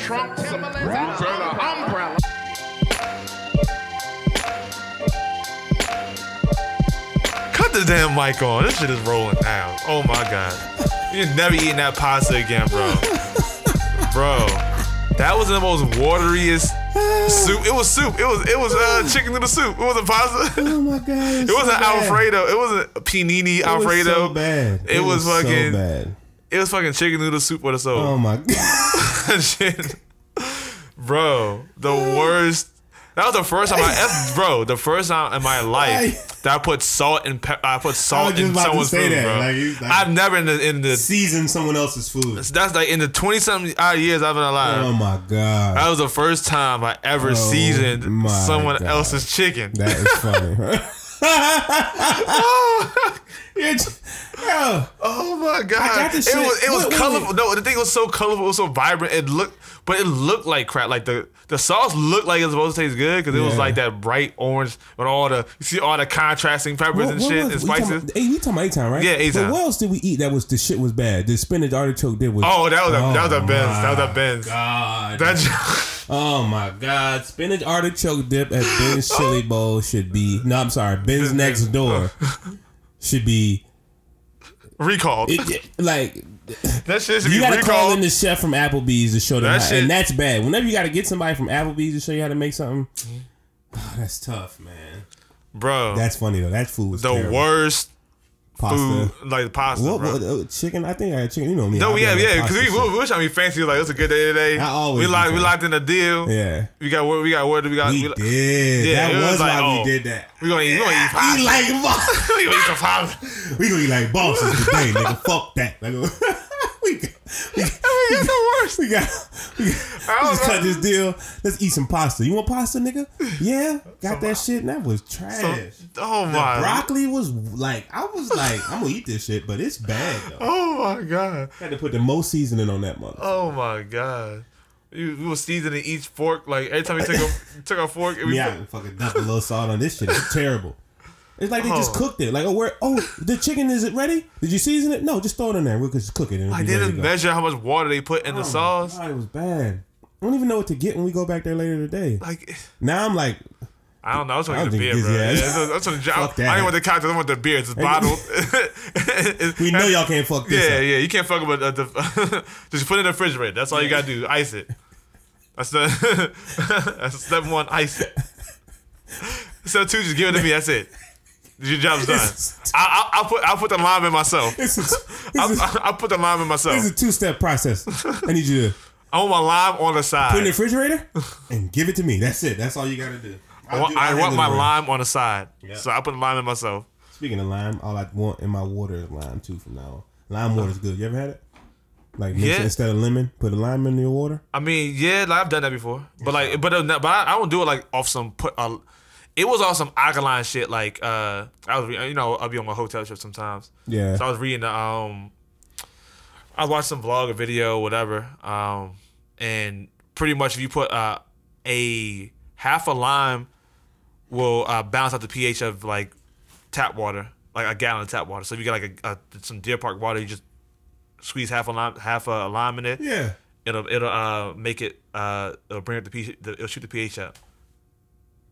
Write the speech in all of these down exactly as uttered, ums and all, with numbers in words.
trunk, some boots, and an umbrella. Cut the damn mic on. This shit is rolling down. Oh my god. You're never eating that pasta again, bro. Bro, that was the most wateriest soup. It was soup. It was it was uh, chicken noodle soup. It wasn't pasta. Oh my god. It, was it wasn't so Alfredo. Bad. It wasn't panini it Alfredo. Was so bad. It, it was, was fucking. So bad. It was fucking chicken noodle soup with a soul. Oh my god. Shit. Bro, the worst. That was the first time I bro, the first time in my life that I put salt and pe- I put salt I in someone's food, that. bro. Like, you, like, I've never in the, in the season someone else's food. That's like in the twenty-something odd years I've been alive. Oh my god. That was the first time I ever oh seasoned someone god. else's chicken. That is funny. oh. It's, yo, oh my god! It was it was wait, colorful. Wait, wait. No, the thing was so colorful, it was so vibrant. It looked, but it looked like crap. Like the, the sauce looked like it was supposed to taste good because it yeah. was like that bright orange with all the you see all the contrasting peppers what, and what shit was, and spices. About, hey, you talking about eight time, right? Yeah, eight time. What else did we eat that was the shit was bad? The spinach artichoke did was oh that was oh a that was a Benz that was a Benz. God. That, oh my god! Spinach artichoke dip at Ben's Chili Bowl should be no. I'm sorry, Ben's next door. Should be recalled. It, it, like that shit should you be gotta recalled. Call in the chef from Applebee's to show them, that how, shit. And that's bad. Whenever you gotta get somebody from Applebee's to show you how to make something, oh, that's tough, man. Bro, that's funny though. That food was the terrible. worst. Pasta. Food, like pasta, what, what, bro. chicken. I think I had chicken. You know me. No, I yeah, yeah. Because we, we, we were trying to be fancy. Like, it's a good day today. I always we locked, we locked in a deal. Yeah, we got word. We got word. We got. We, we did. Yeah, that was, was why like, oh, we did that. We gonna eat. We gonna eat pasta. Eat like boss. we gonna eat some pasta. We gonna eat like bosses today, nigga. Fuck that. Like, we, got, we, got, I mean, that's the worst. We got. We, got, we just cut this deal. Let's eat some pasta. You want pasta, nigga? Yeah, got so that my, shit. And that was trash. So, oh my! The broccoli was like I was like. Like, I'm gonna eat this shit, but it's bad though. Oh my god! I had to put the most seasoning on that motherfucker. Oh my god! You, you were seasoning each fork. Like every time you took a took a fork, it yeah, put... fucking dump a little salt on this shit. It's terrible. It's like they oh. just cooked it. Like oh, where oh the chicken is it ready? Did you season it? No, just throw it in there. We'll just cook it. And I didn't measure how much water they put in oh the sauce. God, it was bad. I don't even know what to get when we go back there later today. Like now I'm like. I don't know. I was going to get the beer, bro. Yeah. Yeah, I, was gonna, I, I didn't want the cocktail. I want the beer. It's bottled. We know y'all can't fuck this. Yeah, up. yeah. You can't fuck with uh, the. Just put it in the refrigerator. That's all you got to do. Ice it. That's the. That's step one. Ice it. Step two. Just give it to me. That's it. Your job's done. I, I, I'll put I'll put the lime in myself. This is, this I'll, is, I'll put the lime in myself. This is a two step process. I need you to. I want my lime on the side. Put it in the refrigerator and give it to me. That's it. That's all you got to do. I, do, I, I want my room. lime on the side, yeah. So I put lime in myself. Speaking of lime, all I want in my water is lime too from now on. Lime water is good. You ever had it? Like mix yeah. it instead of lemon, put a lime in your water. I mean, yeah, like, I've done that before, but like, but but I, I don't do it like off some put. Uh, it was on some alkaline shit. Like uh, I was, you know, I'll be on my hotel trip sometimes. Yeah. So I was reading the um, I watched some vlog or video, whatever, um, and pretty much if you put uh, a half a lime. Will uh, balance out the pH of like tap water, like a gallon of tap water. So if you get like a, a some Deer Park water, you just squeeze half a lime, half a lime in it. Yeah, it'll it'll uh, make it uh, it'll bring up the pH, it'll shoot the pH up.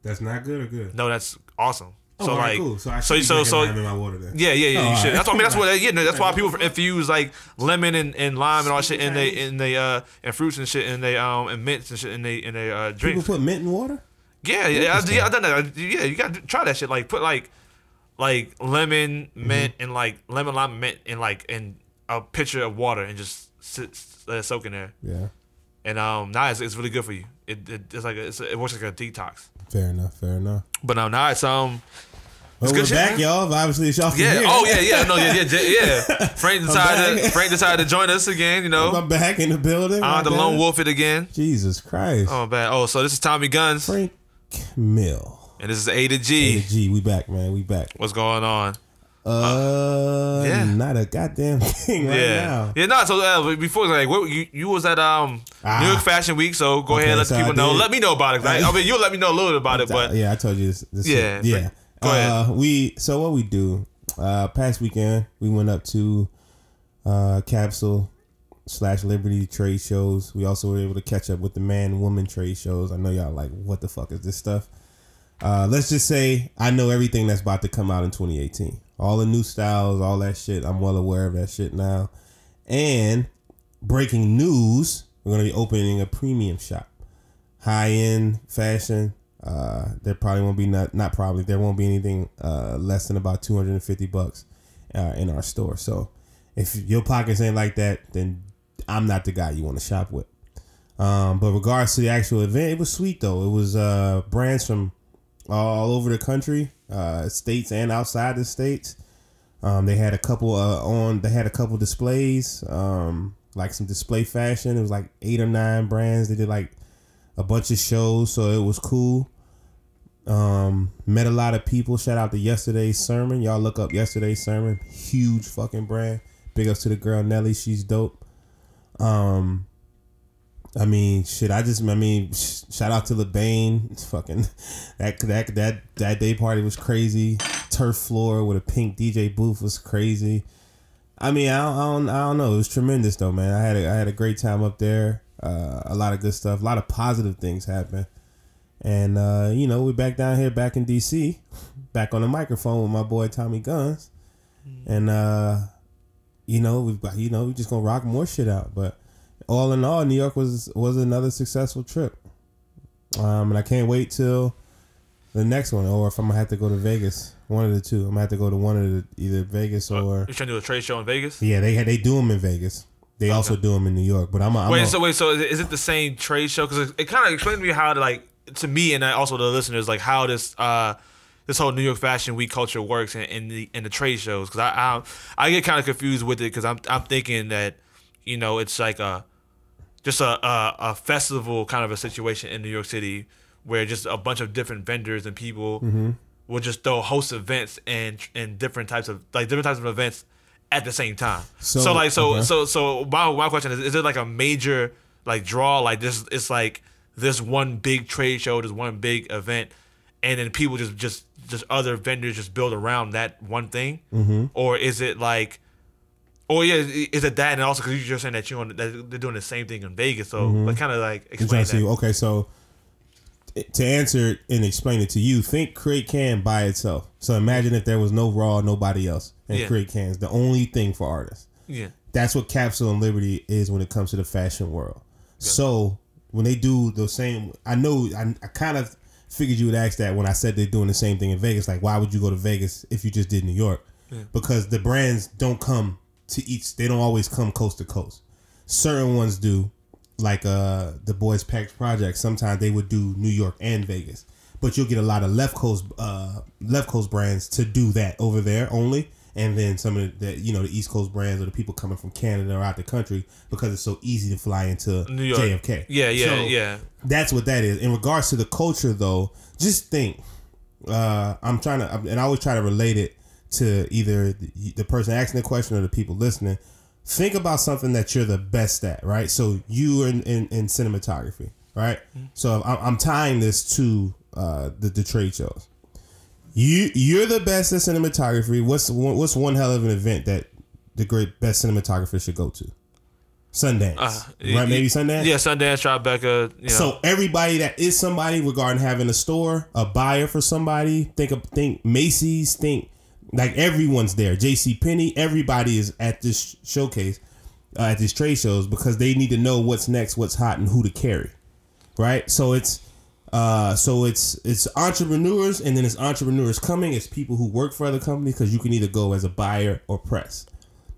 That's not good or good? No, that's awesome. Oh, so right, like, cool. so I should so, be so, lime so, in my water then. Yeah, yeah, yeah. Oh, you should. Right. That's what I mean. That's what. Yeah, that's why people infuse like lemon and, and lime and all shit in they in they uh and fruits and shit and they um and mints and shit in they in they uh drinks. People put mint in water. Yeah, yeah, I, yeah, I done that. Yeah, you gotta try that shit. Like put like, like lemon mint mm-hmm. and like lemon lime mint and like in a pitcher of water and just sit, uh, soak in there. Yeah, and um now it's, it's really good for you. It, it it's like a, it's, it works like a detox. Fair enough, fair enough. But um, now it's um. Well, we're shit, back, man. Y'all. Obviously, it's y'all. Yeah. Here. Oh, yeah, yeah. No, yeah, yeah, yeah. Frank decided. To, Frank decided to join us again. You know, I'm back in the building. I'm the lone wolf it again. Jesus Christ. Oh, bad. Oh, so this is Tommy Guns. Frank Mill. And this is A to G. A to G. We back, man. We back. What's going on? Uh, uh yeah. Not a goddamn thing right yeah. now. Yeah, no. So uh, before, like, what, you you was at um ah. New York Fashion Week, so go okay, ahead and let so people know. Let me know about it. Like, I mean, you'll let me know a little bit about it, but yeah, I told you this. this yeah, shit. yeah. Go ahead. Uh, we so what we do? Uh, past weekend we went up to uh Capsule slash Liberty trade shows. We also were able to catch up with the man woman trade shows. I know y'all like, what the fuck is this stuff? Uh, let's just say I know everything that's about to come out in twenty eighteen. All the new styles, all that shit. I'm well aware of that shit now. And breaking news, we're going to be opening a premium shop. High-end fashion. Uh, there probably won't be, not, not probably, there won't be anything uh, less than about two hundred fifty bucks uh, in our store. So if your pockets ain't like that, then I'm not the guy you want to shop with. Um, but regards to the actual event, it was sweet though. It was uh, brands from all over the country, uh, states and outside the states. Um, they had a couple uh, on. They had a couple displays, um, like some display fashion. It was like eight or nine brands. They did like a bunch of shows, so it was cool. Um, met a lot of people. Shout out to Yesterday's Sermon. Y'all look up Yesterday's Sermon. Huge fucking brand. Big ups to the girl Nelly. She's dope. Um, I mean, shit. I just, I mean, sh- shout out to LeBain. It's fucking that that that that day party was crazy. Turf floor with a pink D J booth was crazy. I mean, I don't, I don't, I don't know. It was tremendous though, man. I had a, I had a great time up there. Uh, a lot of good stuff. A lot of positive things happened. And uh, you know, we're back down here, back in D C, back on the microphone with my boy Tommy Guns, and uh, you know, we've got, you know, we just gonna rock more shit out. But all in all, New York was was another successful trip, um, and I can't wait till the next one, or if I'm gonna have to go to Vegas, one of the two. I'm gonna have to go to one of the either Vegas or. Uh, you trying to do a trade show in Vegas? Yeah, they they do them in Vegas. They also do them in New York, but I'm. A, I'm wait, a, so wait, so is it the same trade show? Because it, it kind of explained to me how to, like, to me and also the listeners, like how this uh, this whole New York Fashion Week culture works in, in the in the trade shows. Because I, I I get kind of confused with it because I'm I'm thinking that, you know, it's like a just a, a a festival kind of a situation in New York City where just a bunch of different vendors and people mm-hmm. will just throw host events and and different types of like different types of events. At the same time, so, so like so okay. so so my my question is: is it like a major like draw? Like this, it's like this one big trade show, this one big event, and then people just just, just other vendors just build around that one thing, mm-hmm. or is it like, or yeah, is it that? And also because you're just saying that you on that they're doing the same thing in Vegas, so mm-hmm. like kind of like explain that. Okay, so to answer it and explain it to you, think Create Can by itself. So imagine if there was no Raw, nobody else, and yeah. Create Can's the only thing for artists. Yeah, that's what Capsule and Liberty is when it comes to the fashion world. Yeah. So when they do the same, I know I, I kind of figured you would ask that when I said they're doing the same thing in Vegas. Like, why would you go to Vegas if you just did New York? Yeah. Because the brands don't come to each; they don't always come coast to coast. Certain ones do. Like uh, the Boys Packed Project, sometimes they would do New York and Vegas, but you'll get a lot of left coast, uh, left coast brands to do that over there only, and then some of the, you know, the East Coast brands or the people coming from Canada or out the country because it's so easy to fly into New York. J F K. Yeah, yeah, so yeah. That's what that is. In regards to the culture, though, just think. Uh, I'm trying to, and I always try to relate it to either the person asking the question or the people listening. Think about something that you're the best at, right? So you are in, in, in cinematography, right? Mm-hmm. So I'm tying this to uh, the, the trade shows. You, you're the best at cinematography. What's one, what's one hell of an event that the great best cinematographer should go to? Sundance, uh, right? Maybe Sundance? Yeah, Sundance, Tribeca. You know. So everybody that is somebody regarding having a store, a buyer for somebody, think of, think Macy's, think... Like everyone's there. JCPenney, everybody is at this showcase, uh, at these trade shows because they need to know what's next, what's hot, and who to carry, right? So it's, uh, so it's it's entrepreneurs, and then it's entrepreneurs coming. It's people who work for other companies because you can either go as a buyer or press.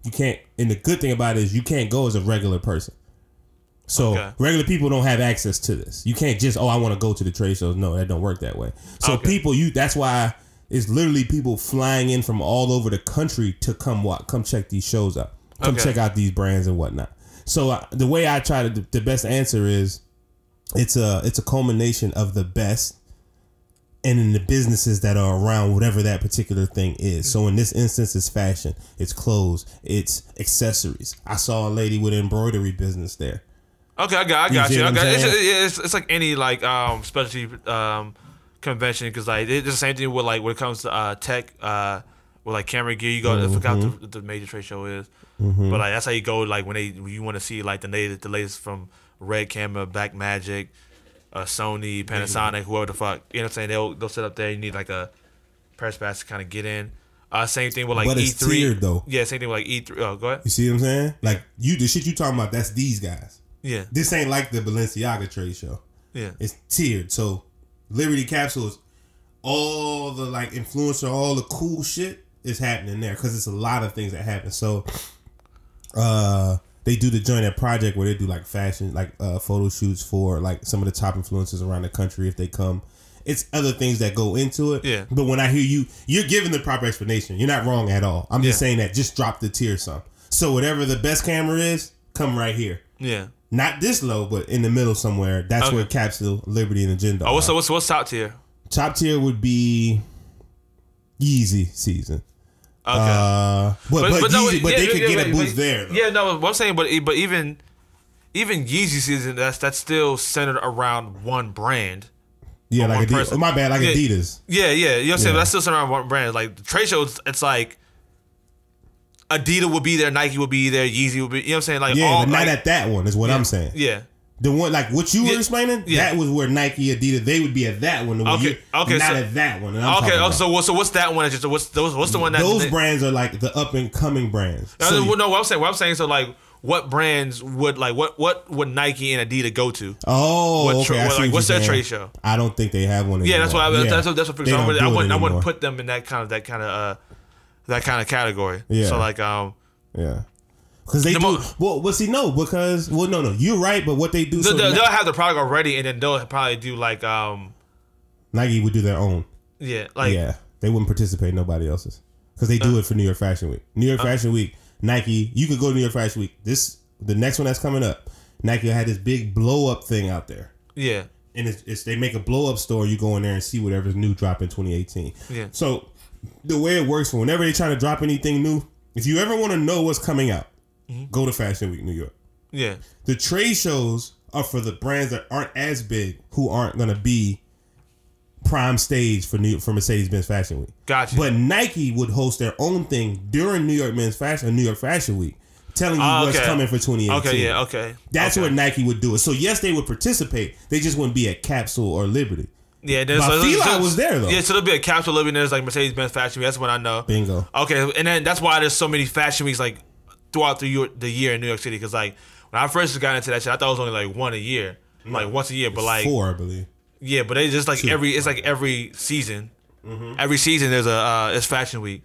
You can't, and the good thing about it is you can't go as a regular person. So okay. regular people don't have access to this. You can't just, oh, I want to go to the trade shows. No, that don't work that way. So okay. people, you that's why. It's literally people flying in from all over the country to come what, come check these shows out, come okay. check out these brands and whatnot. So uh, the way I try to, the best answer is, it's a it's a culmination of the best, and in the businesses that are around whatever that particular thing is. So in this instance, it's fashion, it's clothes, it's accessories. I saw a lady with an embroidery business there. Okay, I got, I got you. you. I got, it's, it's it's like any like um specialty um. convention because like it's the same thing with like when it comes to uh, tech uh, with like camera gear. You go, mm-hmm. I forgot what the, the major trade show is, mm-hmm. but like that's how you go. Like when they, when you want to see like the latest, the latest from Red Camera, Blackmagic, uh, Sony, Panasonic, whoever the fuck. You know what I'm saying? They'll they'll sit up there. You need like a press pass to kind of get in. Uh, same thing with like but E three. It's tiered, though. Yeah, same thing with like E three. Oh, go ahead. You see what I'm saying? Like you, the shit you talking about, that's these guys. Yeah. This ain't like the Balenciaga trade show. Yeah. It's tiered. So Liberty Capsules, all the like influencer, all the cool shit is happening there because it's a lot of things that happen. So uh, they do the joint at Project where they do like fashion, like uh, photo shoots for like some of the top influencers around the country if they come. It's other things that go into it. Yeah. But when I hear you, you're giving the proper explanation. You're not wrong at all. I'm yeah. just saying that. Just drop the tier some. So whatever the best camera is, come right here. Yeah. Not this low, but in the middle somewhere. That's okay. Where Capsule, Liberty, and Agenda are. Oh, what's, what's, what's top tier? Top tier would be Yeezy season. Okay. Uh, but but, but, but, Yeezy, no, but yeah, they yeah, could yeah, get yeah, a boost but, there, though. Yeah, no, what I'm saying, but but even even Yeezy season, that's that's still centered around one brand. Yeah, like Adidas. My bad, like yeah, Adidas. Yeah, yeah. You know what I'm saying? Yeah. That's still around one brand. Like, the trade shows, it's like Adidas will be there, Nike will be there, Yeezy will be, you know what I'm saying? Like, yeah, all, but not like, at that one is what yeah, I'm saying. Yeah. The one, like, what you were yeah, explaining, yeah. that was where Nike, Adidas, they would be at that one. Okay, okay. Not so, at that one. Okay, okay so, well, so what's that one? Just, what's, those, what's the one that... Those they, brands are, like, the up-and-coming brands. No, so, no, what I'm saying, what I'm saying, so, like... What brands would like what, what would Nike and Adidas go to? Oh, what tra- okay. I what, see like, what what's their trade show? I don't think they have one. Yeah, that's why. Yeah. That's, that's what. For example, I wouldn't. I wouldn't put them in that kind of that kind of uh, that kind of category. Yeah. So like um. Yeah. Because they the do. Mo- well, well, see, no, because well, no, no, you're right. But what they do, the, so the, Nike, they'll have the product already, and then they'll probably do like um. Nike would do their own. Yeah. Like. Yeah. They wouldn't participate in nobody else's because they do uh, it for New York Fashion Week. New York uh, Fashion Week. Nike, you could go to New York Fashion Week. This the next one that's coming up. Nike had this big blow up thing out there. Yeah, and it's, it's they make a blow up store. You go in there and see whatever's new drop in twenty eighteen. Yeah. So the way it works, whenever they're trying to drop anything new, if you ever want to know what's coming out, mm-hmm. go to Fashion Week New York. Yeah. The trade shows are for the brands that aren't as big, who aren't gonna be prime stage for New for Mercedes-Benz Fashion Week. Gotcha. But Nike would host their own thing during New York Men's Fashion New York Fashion Week, telling you uh, okay. what's coming for twenty eighteen. Okay, yeah, okay. That's okay. where Nike would do it. So yes, they would participate. They just wouldn't be at Capsule or Liberty. Yeah, there's so, Feli was there though. Yeah, so there'll be a Capsule Liberty. There's like Mercedes-Benz Fashion Week. That's what I know. Bingo. Okay, and then that's why there's so many fashion weeks like throughout the the year in New York City. Because like when I first got into that shit, I thought it was only like one a year, mm. like once a year. But like four, I believe. Yeah, but they just like Shoot. every it's like every season, mm-hmm. every season there's a uh, it's Fashion Week.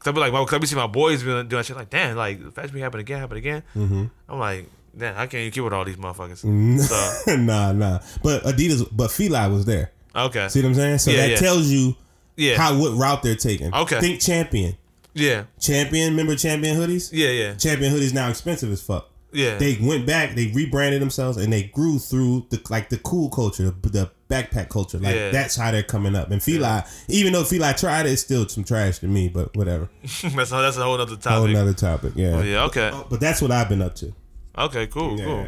Cause I be like, well, cause I be seeing my boys doing that shit. Like, damn, like Fashion Week happened again, happened again. Mm-hmm. I'm like, damn, I can't even keep with all these motherfuckers. So. nah, nah. But Adidas, but Feli was there. Okay, see what I'm saying? So yeah, that yeah. tells you, yeah. how what route they're taking. Okay, think Champion. Yeah, Champion. Remember Champion hoodies? Yeah, yeah. Champion hoodies now expensive as fuck. Yeah, they went back, they rebranded themselves, and they grew through the like the cool culture, the backpack culture. Like yeah. that's how they're coming up. And Feli, yeah. even though Feli tried it, it's still some trash to me. But whatever. that's that's a whole other topic. Whole another topic. Yeah. Oh, yeah. Okay. But, but that's what I've been up to. Okay. Cool. Yeah. Cool.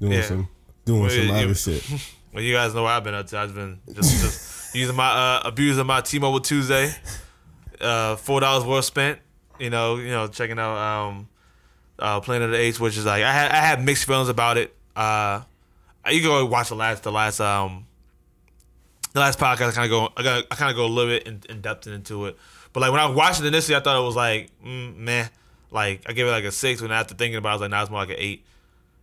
Doing yeah. some doing well, some yeah, other yeah. shit. Well, you guys know what I've been up to. I've been just, just using my uh, abusing my T-Mobile Tuesday. Uh, Four dollars worth spent. You know. You know. Checking out. Um, Uh, Planet of the Apes, which is like I had I had mixed feelings about it. Uh, you can go watch the last the last um the last podcast. I kind of go I got I kind of go a little bit in, in depth into it. But like when I watched it initially, I thought it was like mm, meh. Like I gave it like a six. When after thinking about it, I was like, nah, it's more like an eight.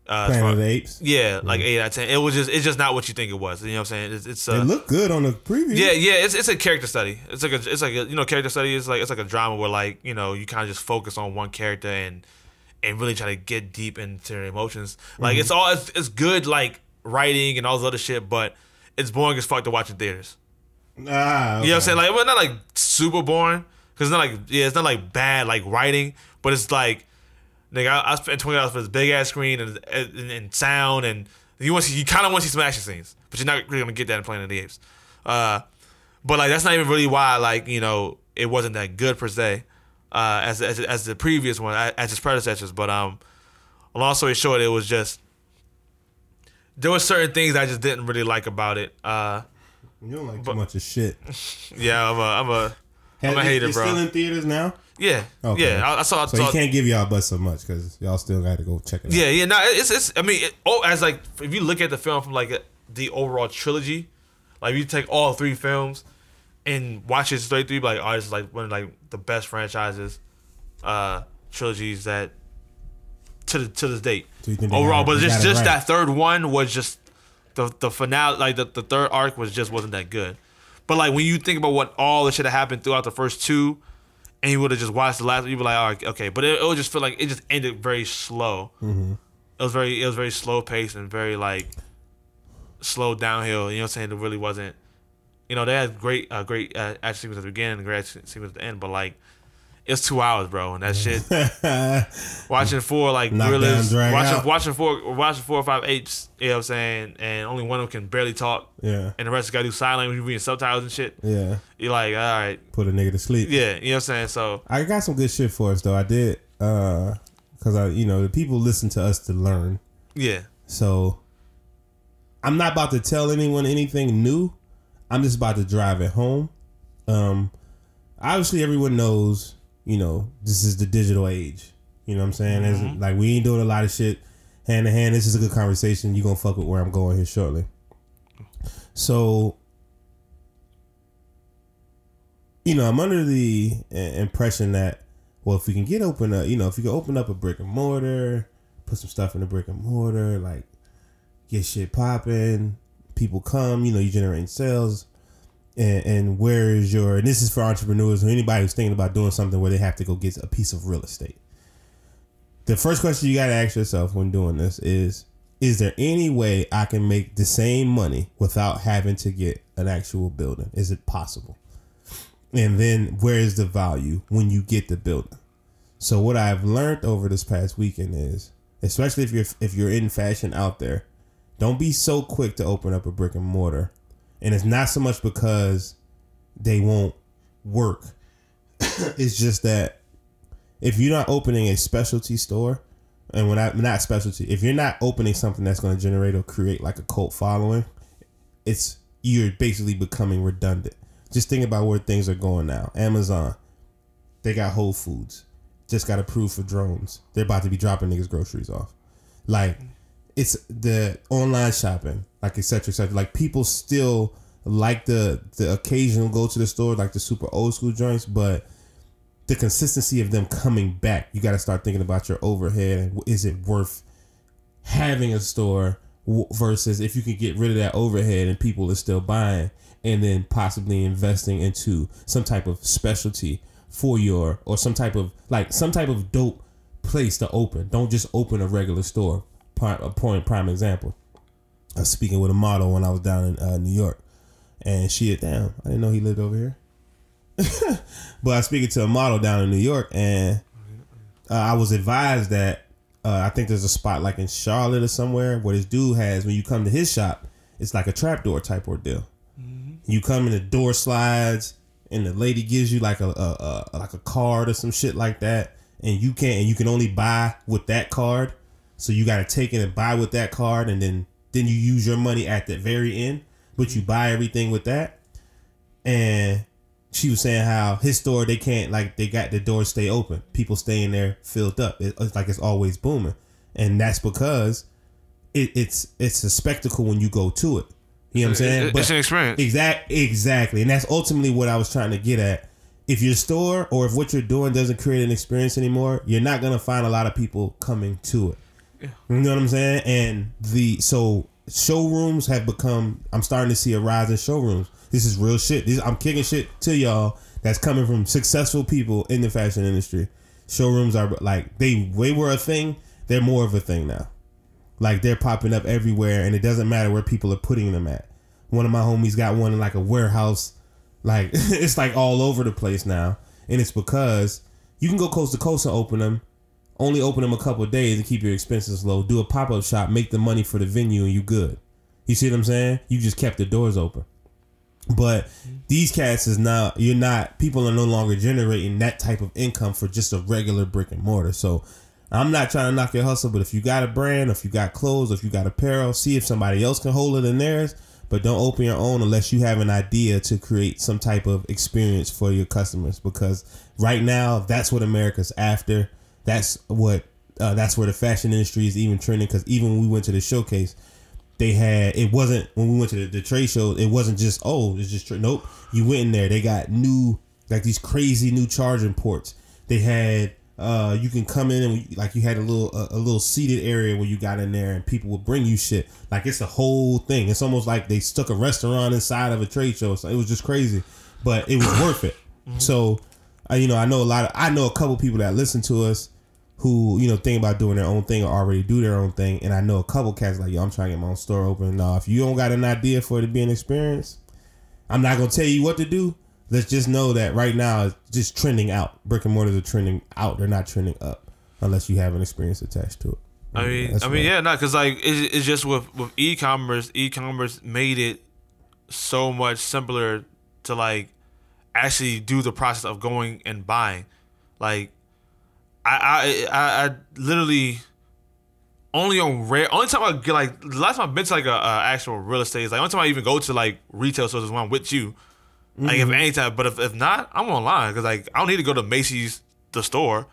Uh, Planet far, of the Apes. Yeah, mm-hmm. like eight out of ten. It was just it's just not what you think it was. You know what I'm saying? It's, it's uh, it looked good on the preview. Yeah, yeah. It's it's a character study. It's like a it's like a, you know character study. It's like it's like a drama where like you know you kind of just focus on one character and. And really try to get deep into their emotions. Like mm-hmm. it's all it's, it's good, like writing and all this other shit, but it's boring as fuck to watch in theaters. Ah, okay. You know what I'm saying? Like, well, not like super boring because it's not like yeah, it's not like bad like writing, but it's like nigga, I, I spent twenty dollars for this big ass screen and, and and sound, and you want to see, you kind of want to see some action scenes, but you're not really gonna get that in Planet of the Apes. Uh, but like that's not even really why like you know it wasn't that good per se. Uh, as, as as the previous one, as its predecessors, but um, long story short, it was just there were certain things I just didn't really like about it. Uh, you don't like but, too much of shit. Yeah, I'm a I'm a I'm a hater, bro. It's still in theaters now? Yeah. Okay. Yeah. I, I saw. I so saw, you can't give y'all butts so much because y'all still got to go check it out. Yeah. Yeah. No. Nah, it's. It's. I mean. It, oh, as like if you look at the film from like the overall trilogy, like if you take all three films and watch it straight through, like, oh, it's like one of like the best franchises, uh, trilogies that to the, to this date so overall. Gotta, but just just right. that third one was just the the finale. Like the, the third arc was just wasn't that good. But like when you think about what all that should have happened throughout the first two, and you would have just watched the last one, you'd be like, all right, okay. But it, it would just feel like it just ended very slow. Mm-hmm. It was very, it was very slow paced and very like slow downhill. You know what I'm saying? It really wasn't. You know, they had great, uh, great uh, action sequence at the beginning, and great action sequence at the end. But like, it's two hours, bro, and that shit. watching four like realists, watching out. watching four, watching four or five apes. You know what I'm saying? And only one of them can barely talk. Yeah. And the rest gotta do sign language, you reading subtitles and shit. Yeah. You're like, all right, put a nigga to sleep. Yeah. You know what I'm saying? So I got some good shit for us though. I did, uh, cause I, you know, the people listen to us to learn. Yeah. So I'm not about to tell anyone anything new. I'm just about to drive it home. Um, obviously everyone knows. You know, this is the digital age. You know what I'm saying? Mm-hmm. Like, we ain't doing a lot of shit hand to hand. This is a good conversation. You gonna fuck with where I'm going here shortly. So, you know, I'm under the impression that, well, if we can get open up, you know, if you can open up a brick and mortar, put some stuff in the brick and mortar, like, get shit popping, people come, you know, you generate sales. And, and where is your, and this is for entrepreneurs or anybody who's thinking about doing something where they have to go get a piece of real estate. The first question you got to ask yourself when doing this is, is there any way I can make the same money without having to get an actual building? Is it possible? And then where is the value when you get the building? So what I've learned over this past weekend is, especially if you're, if you're in fashion out there, don't be so quick to open up a brick and mortar. And it's not so much because they won't work. It's just that if you're not opening a specialty store, and when I not specialty, if you're not opening something that's going to generate or create like a cult following, it's you're basically becoming redundant. Just think about where things are going now. Amazon, they got Whole Foods, just got approved for drones. They're about to be dropping niggas' groceries off. Like, it's the online shopping, like et cetera, et cetera. Like, people still like the the occasional go to the store, like the super old school joints, but the consistency of them coming back, you got to start thinking about your overhead. Is it worth having a store versus if you can get rid of that overhead and people are still buying and then possibly investing into some type of specialty for your, or some type of like some type of dope place to open. Don't just open a regular store. A point prime example. I was speaking with a model when I was down in uh, New York, and she had, damn, I didn't know he lived over here. But I was speaking to a model down in New York, and uh, I was advised that uh, I think there's a spot like in Charlotte or somewhere where this dude has, when you come to his shop, it's like a trapdoor type ordeal. Mm-hmm. You come in, the door slides, and the lady gives you like a, a, a like a card or some shit like that, and you can't, and you can only buy with that card. So you got to take it and buy with that card, and then, then you use your money at the very end, but you buy everything with that. And she was saying how his store, they can't, like, they got the doors stay open. People stay in there filled up. It, it's like it's always booming. And that's because it, it's it's a spectacle when you go to it. You know what I'm saying? It's but an experience. Exact, exactly. And that's ultimately what I was trying to get at. If your store or if what you're doing doesn't create an experience anymore, you're not going to find a lot of people coming to it. You know what I'm saying? And the so showrooms have become, I'm starting to see a rise in showrooms. This is real shit. This, I'm kicking shit to y'all that's coming from successful people in the fashion industry. Showrooms are like, they, they were a thing. They're more of a thing now. Like, they're popping up everywhere, and it doesn't matter where people are putting them at. One of my homies got one in like a warehouse. Like, it's like all over the place now. And it's because you can go coast to coast and open them. Only open them a couple of days and keep your expenses low. Do a pop-up shop, make the money for the venue, and you good. You see what I'm saying? You just kept the doors open. But these cats is now, you're not, people are no longer generating that type of income for just a regular brick and mortar. So I'm not trying to knock your hustle, but if you got a brand, if you got clothes, if you got apparel, see if somebody else can hold it in theirs. But don't open your own unless you have an idea to create some type of experience for your customers. Because right now, that's what America's after. That's what uh, that's where the fashion industry is even trending. Because even when we went to the showcase, they had it wasn't when we went to the, the trade show. It wasn't just oh, it's just nope. You went in there. They got new like these crazy new charging ports. They had. Uh, you can come in and like you had a little a, a little seated area where you got in there and people would bring you shit. Like it's a whole thing. It's almost like they stuck a restaurant inside of a trade show. So it was just crazy, but it was worth it. Mm-hmm. So, uh, you know, I know a lot of I know a couple people that listen to us who you know think about doing their own thing or already do their own thing. And I know a couple cats like yo, I'm trying to get my own store open. Now, uh, if you don't got an idea for it to be an experience, I'm not gonna tell you what to do. Let's just know that right now it's just trending out. Brick and mortars are trending out. They're not trending up unless you have an experience attached to it. I mean, That's I mean, right. yeah, no, because like it's, it's just with, with e-commerce, e-commerce made it so much simpler to like actually do the process of going and buying. Like, I, I, I, I literally only on rare, only time I get like the last time I've been to like a, a actual real estate is like only time I even go to like retail stores is when I'm with you. Like if any time, but if, if not, I'm online because like I don't need to go to Macy's the store.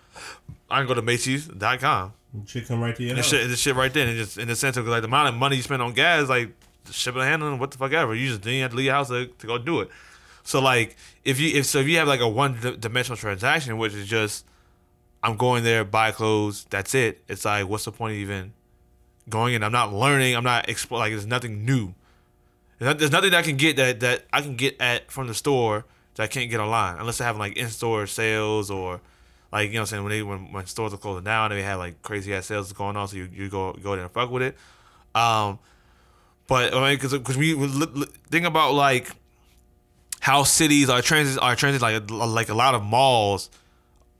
I can go to Macy's dot com. Shit come right to your house. This shit right there, and just in the sense of like the amount of money you spend on gas, like shipping and handling, what the fuck ever. You just didn't have to leave your house to, to go do it. So like if you if so if you have like a one dimensional transaction, which is just I'm going there, buy clothes, that's it. It's like what's the point of even going in? I'm not learning. I'm not expo- like there's nothing new. There's nothing that I can get that, that I can get at from the store that I can't get online unless they have like in-store sales or like you know what I'm saying when they when, when stores are closing down they have like crazy ass sales going on so you, you go go there and fuck with it. Um, but I mean because because we think about like how cities are transit are transit like like a lot of malls,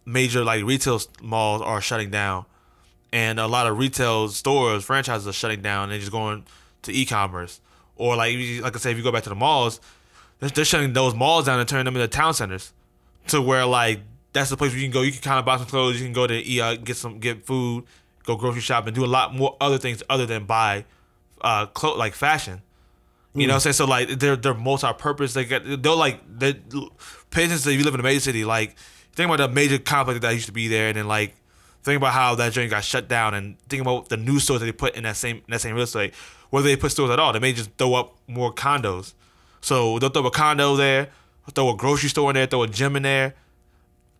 major like retail malls are shutting down, and a lot of retail stores franchises are shutting down and they're just going to e-commerce. Or like, like I say, if you go back to the malls, they're, they're shutting those malls down and turning them into town centers, to where like that's the place where you can go. You can kind of buy some clothes. You can go to eat, uh, get some, get food, go grocery shop, and do a lot more other things other than buy, uh, clo- like fashion. You mm. know what I'm saying? So like they're they're multi-purpose. They got they're like they pay attention to if you live in a major city. Like think about the major complex that used to be there, and then like think about how that joint got shut down, and think about the new stores that they put in that same in that same real estate. Whether they put stores at all, they may just throw up more condos. So they'll throw a condo there, throw a grocery store in there, throw a gym in there.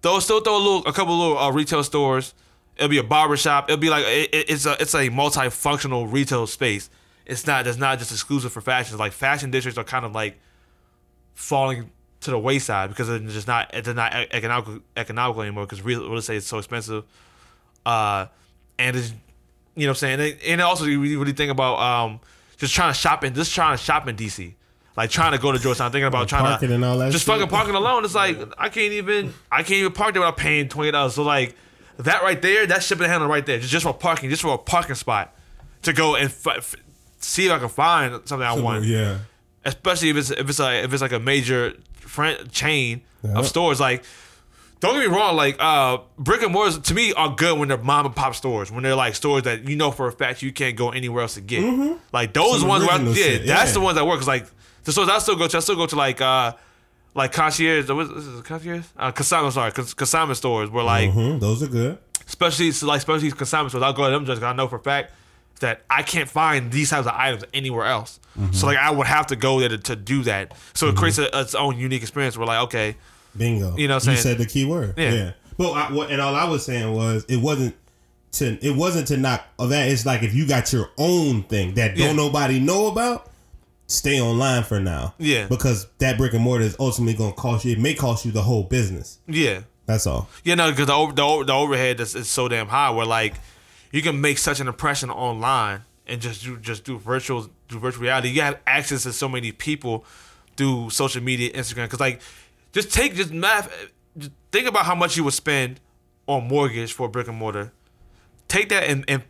They'll still throw a little, a couple of little uh, retail stores. It'll be a barbershop. It'll be like it, it's a it's a multifunctional retail space. It's not that's not just exclusive for fashion. It's like fashion districts are kind of like falling to the wayside because they're just not they're not economical economical anymore because real, real estate is so expensive. Uh, and it's. You know what I'm saying? And also, you really think about um, just trying to shop in, just trying to shop in D C, like trying to go to Georgetown, thinking about like trying parking to and all that just shit. Fucking parking alone. It's like I can't even, I can't even park there without paying twenty dollars. So like that right there, that shipping and handling right there, just, just for parking, just for a parking spot to go and f- see if I can find something I want. Yeah. Especially if it's if it's like if it's like a major friend, chain yep. of stores, like. Don't get me wrong, like, uh, brick and mortars, to me, are good when they're mom and pop stores. When they're, like, stores that you know for a fact you can't go anywhere else to get. Mm-hmm. Like, those Some ones where I, yeah, shit. That's yeah. the ones that work. Cause, like, the stores I still go to, I still go to, like, uh, like, concierge, what is this, concierge? Uh, Kasama, sorry, Kasama stores where, like. Mm-hmm. Those are good. Especially, like, especially Kasama stores. I'll go to them just because I know for a fact that I can't find these types of items anywhere else. Mm-hmm. So, like, I would have to go there to, to do that. So, it mm-hmm. creates a, its own unique experience where, like, okay. Bingo. You know what I'm saying? You said the key word. Yeah. yeah. Well, I, what, and all I was saying was it wasn't to it wasn't to knock all that. It's like if you got your own thing that don't yeah. nobody know about, stay online for now. Yeah. Because that brick and mortar is ultimately going to cost you. It may cost you the whole business. Yeah. That's all. Yeah, no, because the, the, the overhead is, is so damn high where like you can make such an impression online and just do, just do virtual do virtual reality. You have access to so many people through social media, Instagram, because like. Just take, just math, just think about how much you would spend on mortgage for a brick and mortar. Take that and, and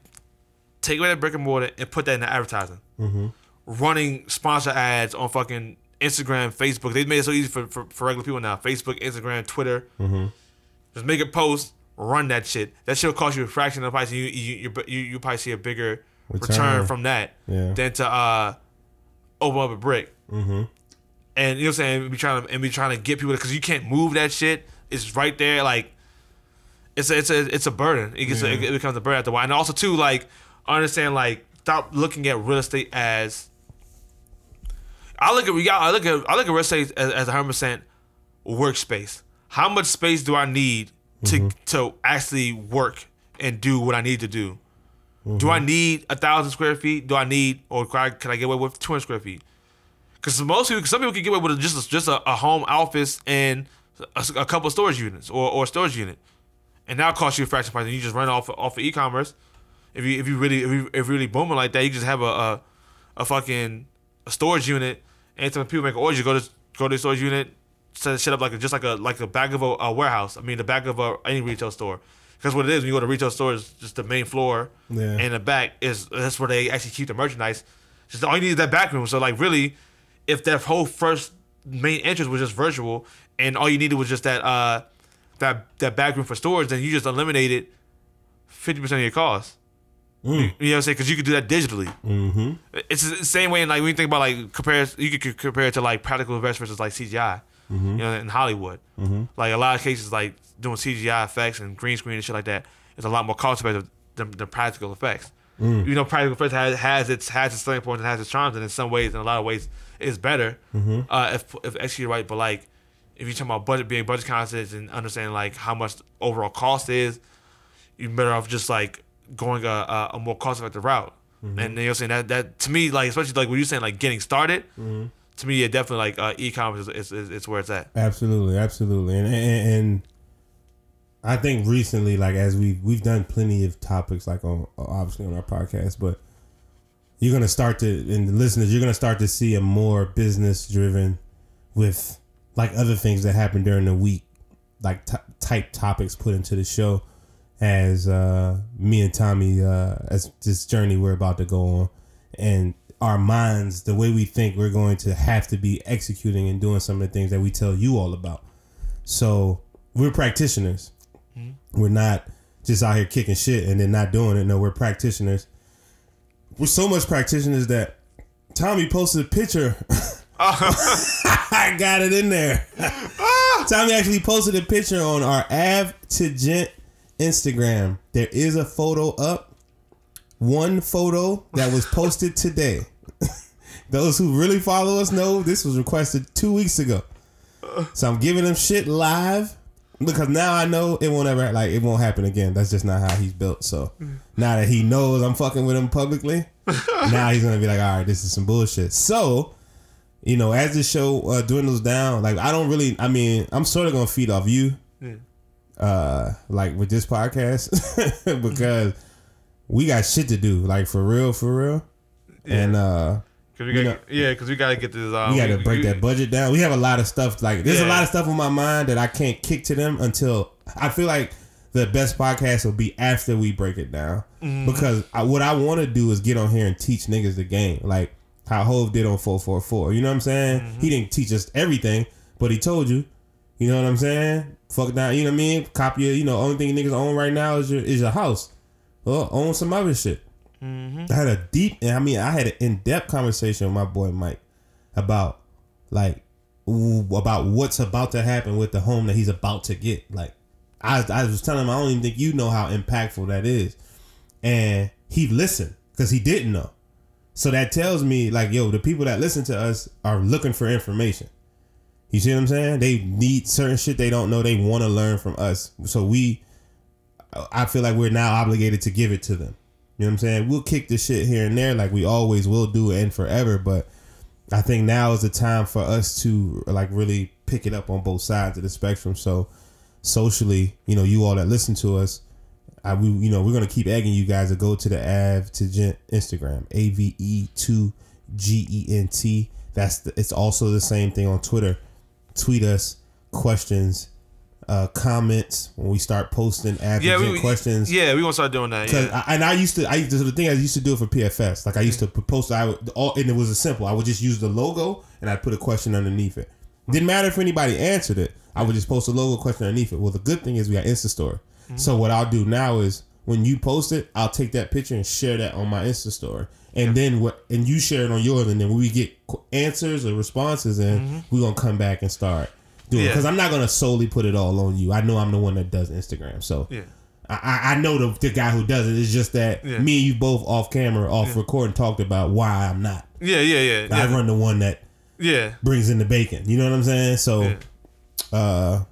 take away that brick and mortar and put that into advertising. Mm-hmm. Running sponsor ads on fucking Instagram, Facebook. They've made it so easy for, for, for regular people now. Facebook, Instagram, Twitter. Mm-hmm. Just make a post, run that shit. That shit will cost you a fraction of the price. You you you you, you probably see a bigger return, return from that yeah. than to uh, open up a brick. Mm-hmm. And you know what I'm saying? And be trying to, and be trying to get people, because you can't move that shit. It's right there. Like, it's a, it's a, it's a burden. It gets, yeah. a, it becomes a burden after a while. And also too, like, understand, like, stop looking at real estate as, I look at, I look at, I look at real estate as, as one hundred percent workspace. How much space do I need to mm-hmm. to actually work and do what I need to do? Mm-hmm. Do I need a thousand square feet? Do I need, or can I, can I get away with two hundred square feet? Because most people, some people can get away with just just a, a home office and a, a couple of storage units or or a storage unit, and that'll cost you a fraction of price. And you just run off off of e-commerce. If you if you really if you, if you're really booming like that, you just have a a, a fucking a storage unit. Anytime people make an order, you go to go to the storage unit. Set the shit up like a, just like a like a back of a, a warehouse. I mean, the back of a, any retail store. Because what it is, when you go to retail stores, just the main floor yeah. and the back is that's where they actually keep the merchandise. Just all you need is that back room. So like really, if that whole first main entrance was just virtual and all you needed was just that uh that that back room for storage, then you just eliminated fifty percent of your costs. Mm. You know what I'm saying? Because you could do that digitally. Mm-hmm. It's the same way. In like when you think about like compare, you could compare it to like practical effects versus like C G I. Mm-hmm. You know, in Hollywood, mm-hmm. like a lot of cases, like doing C G I effects and green screen and shit like that, is a lot more cost effective than, than practical effects. Mm. You know, practical effects has, has its has its selling points and has its charms, and in some ways, in a lot of ways, it's better mm-hmm. uh, if if executed right. But like, if you're talking about budget being budget conscious and understanding like how much the overall cost is, you're better off just like going a a more cost effective route. Mm-hmm. And you're saying that that to me, like especially like what you're saying, like getting started. Mm-hmm. To me, it definitely like uh, e-commerce is, is, is where it's at. Absolutely, absolutely, and, and and I think recently, like as we we've done plenty of topics, like on obviously on our podcast, but you're gonna start to and the listeners, you're gonna start to see a more business driven with like other things that happen during the week, like t- type topics put into the show. As uh, me and Tommy, uh, as this journey we're about to go on, and our minds, the way we think, we're going to have to be executing and doing some of the things that we tell you all about. So we're practitioners. Mm-hmm. We're not just out here kicking shit and then not doing it. No, we're practitioners. We're so much practitioners that Tommy posted a picture. Oh. I got it in there. Oh. Tommy actually posted a picture on our Ave two Gent Instagram. There is a photo up. One photo that was posted today. Those who really follow us know this was requested two weeks ago. So I'm giving them shit live because now I know it won't ever like it won't happen again. That's just not how he's built. So now that he knows I'm fucking with him publicly, now he's gonna be like, all right, this is some bullshit. So you know, as the show uh, dwindles down, like I don't really. I mean, I'm sort of gonna feed off you, yeah. uh, like with this podcast because. We got shit to do, like for real, for real, yeah. and uh, Cause we gotta, you know, yeah, because we gotta get this. Um, we gotta we, break we, that budget down. We have a lot of stuff. Like there's yeah. a lot of stuff on my mind that I can't kick to them until I feel like the best podcast will be after we break it down. Mm. Because I, what I want to do is get on here and teach niggas the game, like how Hov did on four four four. You know what I'm saying? Mm-hmm. He didn't teach us everything, but he told you. You know what I'm saying? Fuck down. You know what I mean? Copy. Your, you know, only thing niggas own right now is your is your house. Well, own some other shit. Mm-hmm. I had a deep, I mean, I had an in-depth conversation with my boy Mike about, like, ooh, about what's about to happen with the home that he's about to get. Like, I, I was telling him, I don't even think you know how impactful that is. And he listened because he didn't know. So that tells me, like, yo, the people that listen to us are looking for information. You see what I'm saying? They need certain shit they don't know. They want to learn from us. So we... I feel like we're now obligated to give it to them. You know what I'm saying? We'll kick the shit here and there like we always will do and forever. But I think now is the time for us to like really pick it up on both sides of the spectrum. So socially, you know, you all that listen to us, I, we, you know, we're going to keep egging you guys to go to the Ave two Gent Instagram, A V E two G E N T. That's the, it's also the same thing on Twitter. Tweet us questions. Uh, comments when we start posting Ave two Gent yeah, we, questions. Yeah, we gonna start doing that. Yeah. I, and I used to, I used to, the thing I used to do it for P F S. Like I used mm-hmm. to post, I would, all, and it was a simple. I would just use the logo and I would put a question underneath it. Didn't matter if anybody answered it. I would just post a logo question underneath it. Well, the good thing is we got Insta Story. Mm-hmm. So what I'll do now is when you post it, I'll take that picture and share that on my Insta story. And yeah. then what? And you share it on yours, and then when we get answers or responses, and mm-hmm. we're gonna come back and start doing. Because yeah. I'm not gonna solely put it all on you. I know I'm the one that does Instagram, so yeah. I, I know the the guy who does it. It's just that yeah. me and you both off camera, off yeah. recording, talked about why I'm not. Yeah, yeah, yeah. I yeah. run the one that yeah brings in the bacon. You know what I'm saying? So, yeah. uh,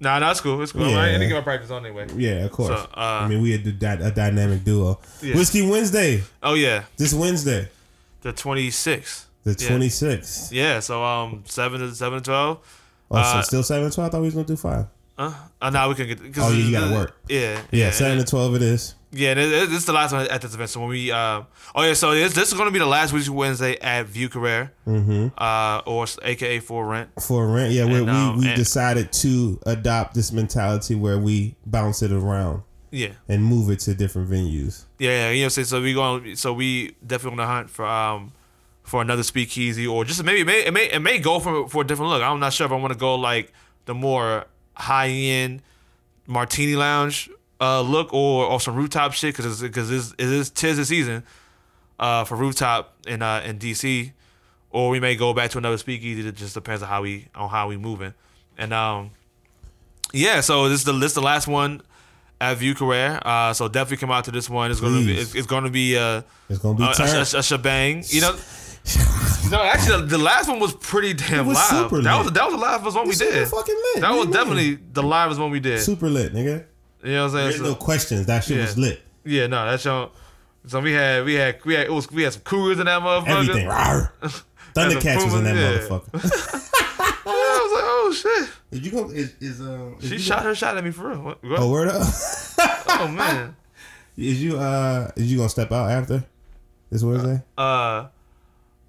nah, nah, it's cool. It's cool. Yeah. I didn't get my practice on anyway. Yeah, of course. So, uh, I mean, we had a, a dynamic duo. Yeah. Whiskey Wednesday. Oh yeah, this Wednesday, the twenty-sixth. The twenty-sixth. Yeah. yeah. So um, seven to seven to twelve. Oh, uh, so still seven to twelve. I thought we was gonna do five. Uh, uh, no, we can get. Oh, yeah, you gotta uh, work. Yeah, yeah, yeah seven to twelve it is. Yeah, and it, it, this is the last one at this event. So when we, uh, oh yeah, so this, this is going to be the last Weekly Wednesday at Vue Carrere, mm-hmm. uh, or A K A for rent. For rent, yeah. And, we um, we, we decided to adopt this mentality where we bounce it around, yeah, and move it to different venues. Yeah, yeah you know, what I'm so we going, so we definitely on the hunt for um for another speakeasy or just maybe it may it may, it may go for for a different look. I'm not sure if I want to go like the more high end martini lounge uh, look or, or some rooftop shit because because it is tis the season uh, for rooftop in uh, in D C, or we may go back to another speakeasy. It just depends on how we on how we moving. And um, yeah, so this is the this is the last one at Vue Carrere. Uh, so definitely come out to this one. It's gonna Please. be it's, it's gonna be uh it's gonna be a, a, a, a shebang. You know. No, actually, the last one was pretty damn was live. Super that was that was the livest one we super did. Fucking lit. That what was definitely mean? the livest one we did. Super lit, nigga. You know what I'm saying? There's so, no questions. That shit yeah. was lit. Yeah, no, that's y'all. So we had we had we had it was, we had some cougars in that motherfucker. Everything. Thundercats was in that yeah. motherfucker. Yeah, I was like, oh shit. Did you go? Is, is um? Is she shot go? her shot at me for real. What, what? Oh word up. Oh man. Is you uh? Is you gonna step out after this Wednesday? Uh. uh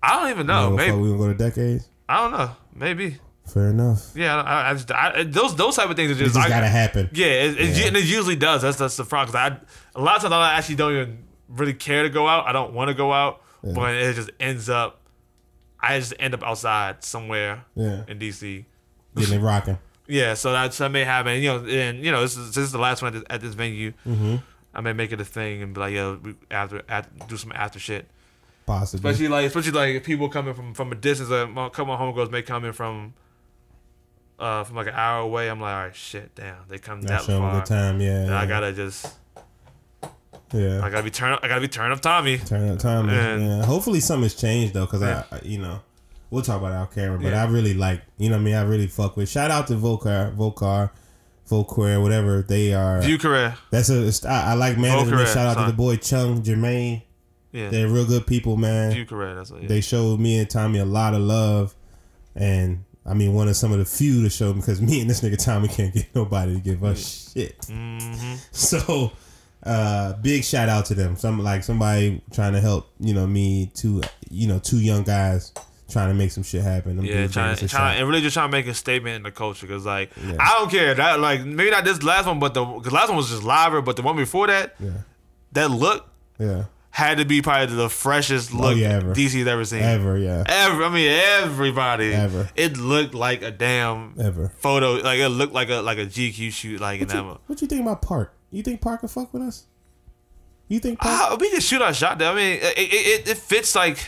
I don't even know. You know maybe we gonna go to decades. I don't know. Maybe. Fair enough. Yeah, I, I, just, I those those type of things are just, it just I, gotta happen. Yeah, it, it, yeah. It, and it usually does. That's that's the problem. I a lot of times I actually don't even really care to go out. I don't want to go out, yeah. but it just ends up. I just end up outside somewhere. Yeah. In D C. Getting it rocking. Yeah, so that that may happen. You know, and you know this is this is the last one at this, at this venue. Mm-hmm. I may make it a thing and be like, yo, yeah, after, after do some after shit. Possibly. Especially like, especially like if people coming from, from a distance, like a couple of homegirls may come in from, uh, from like an hour away. I'm like, all right, shit, damn, they come that far. Not showing the time, yeah. And yeah. I gotta just, yeah, I gotta be turn, I gotta be turn up Tommy, turn up Tommy. And, yeah. Hopefully something's changed though, cause yeah. I, you know, we'll talk about our camera, but yeah. I really like, you know, what I mean, I really fuck with. Shout out to Volquer, Volquer, Volquer, whatever they are. Vue Carrere. That's a, I, I like management. Volquer, Shout out son. to the boy Chung, Jermaine. Yeah. They're real good people, man. Vue Carrere, that's what, yeah. They showed me and Tommy a lot of love. And, I mean, one of some of the few to show them, because me and this nigga Tommy can't get nobody to give us yeah. shit. Mm-hmm. So, uh, big shout out to them. Some Like, somebody trying to help, you know, me, two, you know, two young guys trying to make some shit happen. Them yeah, trying, trying and really just trying to make a statement in the culture. Because, like, yeah. I don't care. That Like, maybe not this last one, but the cause last one was just liver, but the one before that, yeah. that look. Yeah. Had to be probably the freshest look oh, yeah, D C's ever seen. Ever, yeah. Ever. I mean, everybody. Ever. It looked like a damn ever. photo. Like, it looked like a like a G Q shoot. Like What, in you, that what you think about Park? You think Park can fuck with us? You think Park? Uh, we can shoot our shot there. I mean, it, it, it fits like...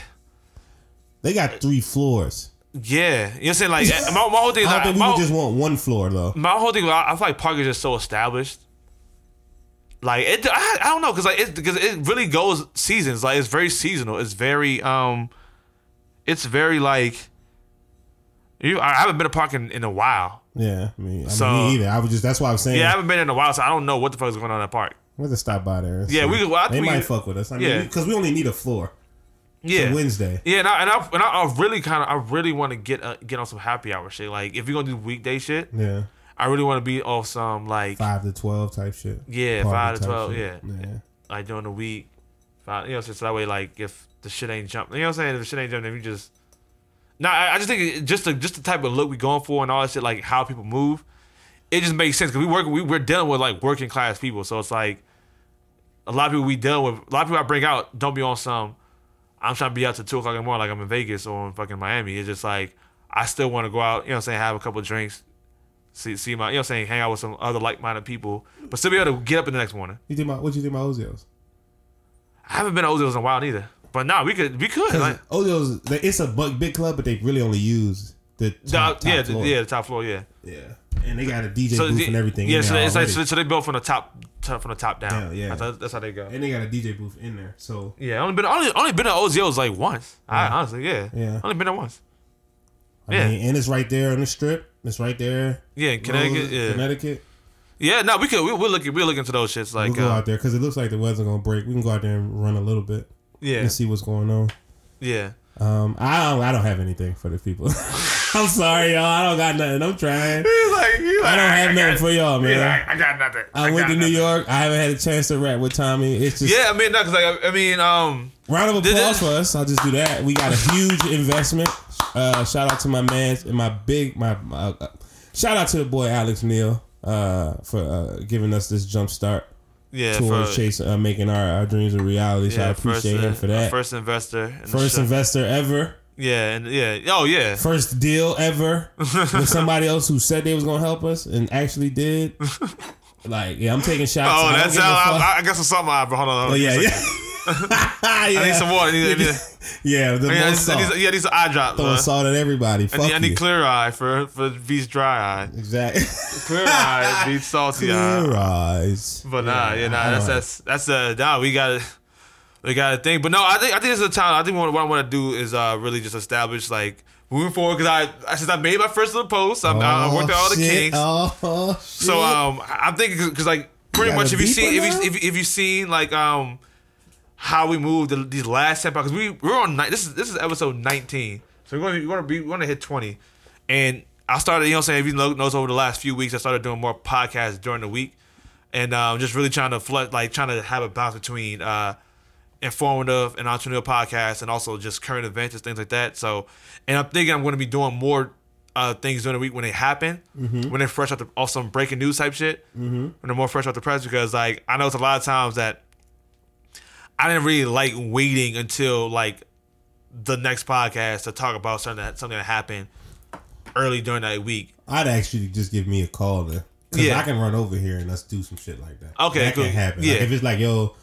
They got three floors. Yeah. You know what I'm saying? Like, my, my whole thing... Is I don't like, think my, people just want one floor, though. My whole thing... I, I feel like Park is just so established. Like it, I, I don't know, cause like it, cause it really goes seasons. Like it's very seasonal. It's very, um, it's very like. You, I haven't been to Park in, in a while. Yeah, I mean, so, I mean, me either. I was just that's why I was saying. Yeah, I haven't been in a while, so I don't know what the fuck is going on at Park. We have to stop by there. So yeah, we. Well, I think they we, might fuck with us. I mean, yeah, because we only need a floor. Yeah, Wednesday. Yeah, and I and I, and I, I really kind of I really want to get uh, get on some happy hour shit. Like if you're gonna do weekday shit. Yeah. I really want to be off some like five to twelve type shit. Yeah, five to twelve. Yeah. yeah, like during the week, five, you know, so that way like if the shit ain't jumping, you know what I'm saying? If the shit ain't jumping, then we just. Nah, I, I just think just the just the type of look we going for and all that shit, like how people move, it just makes sense because we work we we're dealing with like working class people, so it's like a lot of people we deal with. A lot of people I bring out don't be on some. I'm trying to be out till two o'clock in the morning, like I'm in Vegas or in fucking Miami. It's just like I still want to go out, you know what I'm saying? Have a couple of drinks. see see my, you know what I'm saying, hang out with some other like-minded people, but still be able to get up in the next morning. You think about, what you think about O Z Os? I haven't been to O Z Os in a while neither, but nah, we could, we could. Like, O Z Os, it's a big club, but they really only use the top, the, top yeah, floor. The, yeah, the top floor, yeah, yeah, and they got a D J so booth the, and everything. Yeah, in so there it's already. like so they built from the top, from the top down. Hell yeah, that's, that's how they go. And they got a D J booth in there. So yeah, only been only only been to O Z Os like once. Yeah. I honestly, yeah, yeah, only been there once. I yeah. mean, and it's right there on the strip. It's right there. Yeah, in Connecticut. Rose, yeah. Connecticut. Yeah, no, we could. We, we're looking. We're looking to those shits. Like, we'll go uh, out there because it looks like the weather's gonna break. We can go out there and run a little bit. Yeah, and see what's going on. Yeah. Um, I don't. I don't have anything for the people. I'm sorry, y'all. I don't got nothing. I'm trying. He's like, he's like I don't have I nothing for y'all, man. Like, I got nothing. I, I went to nothing. New York. I haven't had a chance to rap with Tommy. It's just yeah. I mean, no, cause like I mean, um, round of applause for us. I'll just do that. We got a huge investment. Uh, shout out to my man and my big my, my uh, shout out to the boy Alex Neal uh, for uh, giving us this jump start. Yeah, towards chase uh, making our, our dreams a reality. So yeah, I appreciate first, him for that. First investor, in first investor ever. Yeah, and yeah, oh yeah, first deal ever with somebody else who said they was gonna help us and actually did. Like, yeah, I'm taking shots. Oh, that's how I, I got some something. Hold on, hold on. Oh yeah, yeah. I yeah. need some water. I need, I need, yeah, the I need, salt. I need, yeah, these are eye drops. Throwing salt at everybody. Fuck I need, I need clear eye for for beats dry eye. Exactly. Clear eye beats salty clear eye. Clear eyes. But nah, yeah, yeah nah. That's that's that's a nah. We got we got a thing. But no, I think I think this is a time. I think what, what I want to do is uh really just establish like moving forward because I, I since I made my first little post, I'm, oh, I worked out all the kinks. Oh, so um, I'm thinking because like pretty much if you see if you if, if you seen like um. how we moved these last ten podcasts. We we're on ni- this is this is episode nineteen, so we're gonna we're gonna be we're gonna hit twenty, and I started you know what I'm saying if you notice over the last few weeks I started doing more podcasts during the week, and um, just really trying to flood, like trying to have a balance between uh, informative and entrepreneurial podcasts and also just current events and things like that. So, and I'm thinking I'm gonna be doing more uh, things during the week when they happen, mm-hmm. when they're fresh out the off some breaking news type shit, mm-hmm. when they're more fresh out the press because like I know it's a lot of times that. I didn't really like waiting until like the next podcast to talk about something that something that happened early during that week. I'd actually just give me a call then, cause yeah. I can run over here and let's do some shit like that. Okay, that cool. can happen. Yeah. Like, if it's like yo,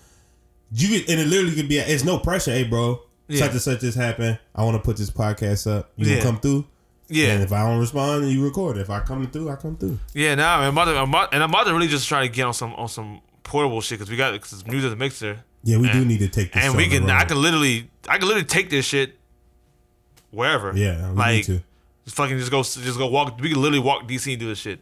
you could, and it literally could be. A, it's no pressure, hey bro. Yeah. Such and such just happened. I want to put this podcast up. You yeah. can come through. Yeah. And if I don't respond, then you record. If I come through, I come through. Yeah, nah, man. Mother, and I'm about to really just try to get on some on some portable shit because we got because it's new to the mixer. Yeah, we and, do need to take this and we can. I can literally, I can literally take this shit wherever. Yeah, we like need to. Just fucking just go, just go walk. We can literally walk D C and do this shit,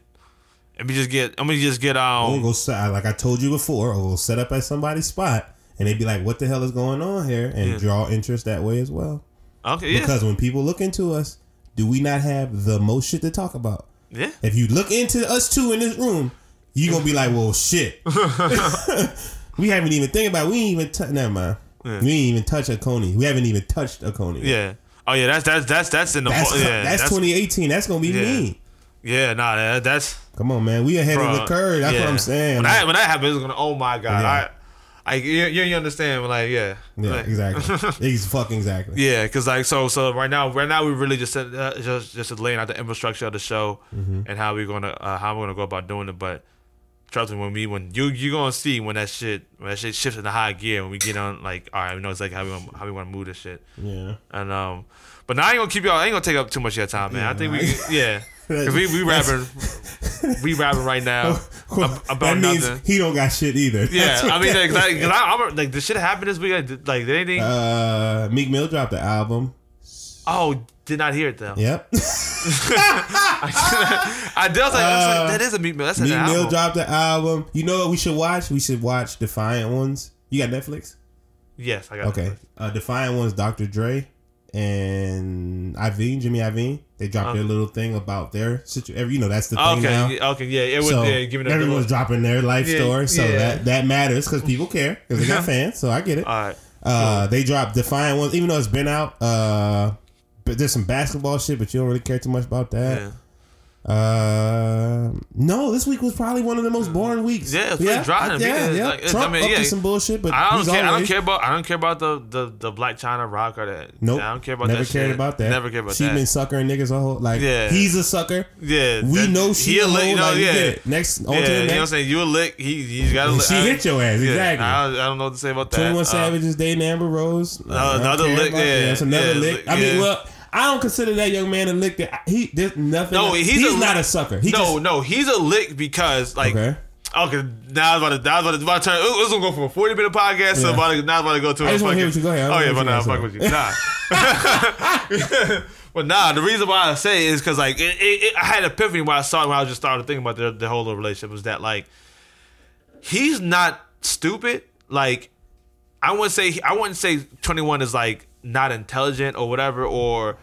and we just get. I'm gonna just get. Um, we'll go set, like I told you before. We'll set up at somebody's spot, and they'd be like, "What the hell is going on here?" And yeah. draw interest that way as well. Okay, because yeah. when people look into us, do we not have the most shit to talk about? Yeah. If you look into us too in this room, you are gonna be like, "Well, shit." We haven't even think about it. We ain't even touch never mind. Yeah. We ain't even touch a Coney. We haven't even touched a Coney. Yeah. Oh yeah, that's that's that's that's in the that's, yeah, that's, that's twenty eighteen. That's gonna be yeah. mean. Yeah, nah, that, that's come on, man. We ahead bro, of the curve. That's yeah. what I'm saying. When, like, I, when that happens, it's gonna oh my god. Yeah. I, I you, you understand? Like yeah, yeah, like, exactly. He's fucking exactly. Yeah, because like so so right now right now we really just uh, just just laying out the infrastructure of the show mm-hmm. and how we're gonna uh, how we're gonna go about doing it, but. Trust me, when we when you you gonna see when that shit when that shit shifts into high gear when we get on like all right we know it's like how we gonna, how we want to move this shit yeah and um but now I ain't gonna keep y'all I ain't gonna take up too much of your time man yeah, I think right. we yeah cause we we rapping we rapping right now well, about that means nothing he don't got shit either yeah I mean like, like, cause I, I'm, like the shit happened this week like, like did anything uh Meek Mill dropped the album oh did not hear it though yep. I, I, I, was like, I was like, that is a Meek Mill. That's an Meek album. Meek Mill dropped the album. You know what we should watch? We should watch Defiant Ones. You got Netflix? Yes, I got okay. Netflix. Okay. Uh, Defiant Ones, Doctor Dre and Ave, Jimmy Iovine. They dropped um, their little thing about their situation. You know, that's the thing okay, now. Okay, yeah. It was, so yeah giving everyone's dropping their life yeah, story. So yeah. that, that matters because people care because they got fans. So I get it. All right. Uh, cool. They dropped Defiant Ones, even though it's been out. Uh, But there's some basketball shit, but you don't really care too much about that. Yeah. Uh, no, this week was probably one of the most boring weeks. Yeah, it's pretty yeah, dry. I, yeah, yeah. Like, Trump I mean, up yeah. to some bullshit, but I don't care. Always. I don't care about. I don't care about the the, the Black China rock or that. Nope, I don't care about. Never that cared shit. about that. Never cared about she that. She been suckering niggas all like. Yeah. He's a sucker. Yeah, we that, know she a lick. You know, like, yeah. yeah, next. On yeah, to the next. You know what I'm saying. You a lick. He he's got a lick. She I, hit your ass yeah, exactly. I, I don't know what to say about that. twenty-one uh, Savage's dating Amber Rose. Uh, another lick. Yeah, that's another lick. I mean, look. I don't consider that young man a lick. That he there's nothing. No, he's, he's a not a sucker. He no, just, no, he's a lick because like okay. okay now I was about to, I was about to, about to turn. It was gonna go from a forty minute podcast. Yeah. So about to, now I'm about to go to. I just want to hear what you go ahead. Oh yeah, but now I'm fucking with you. Nah. Well, nah. The reason why I say it is because like it, it, it, I had an epiphany when I saw it, when I just started thinking about the, the whole little relationship was that like he's not stupid. Like I wouldn't say I wouldn't say twenty-one is like. Not intelligent or whatever, or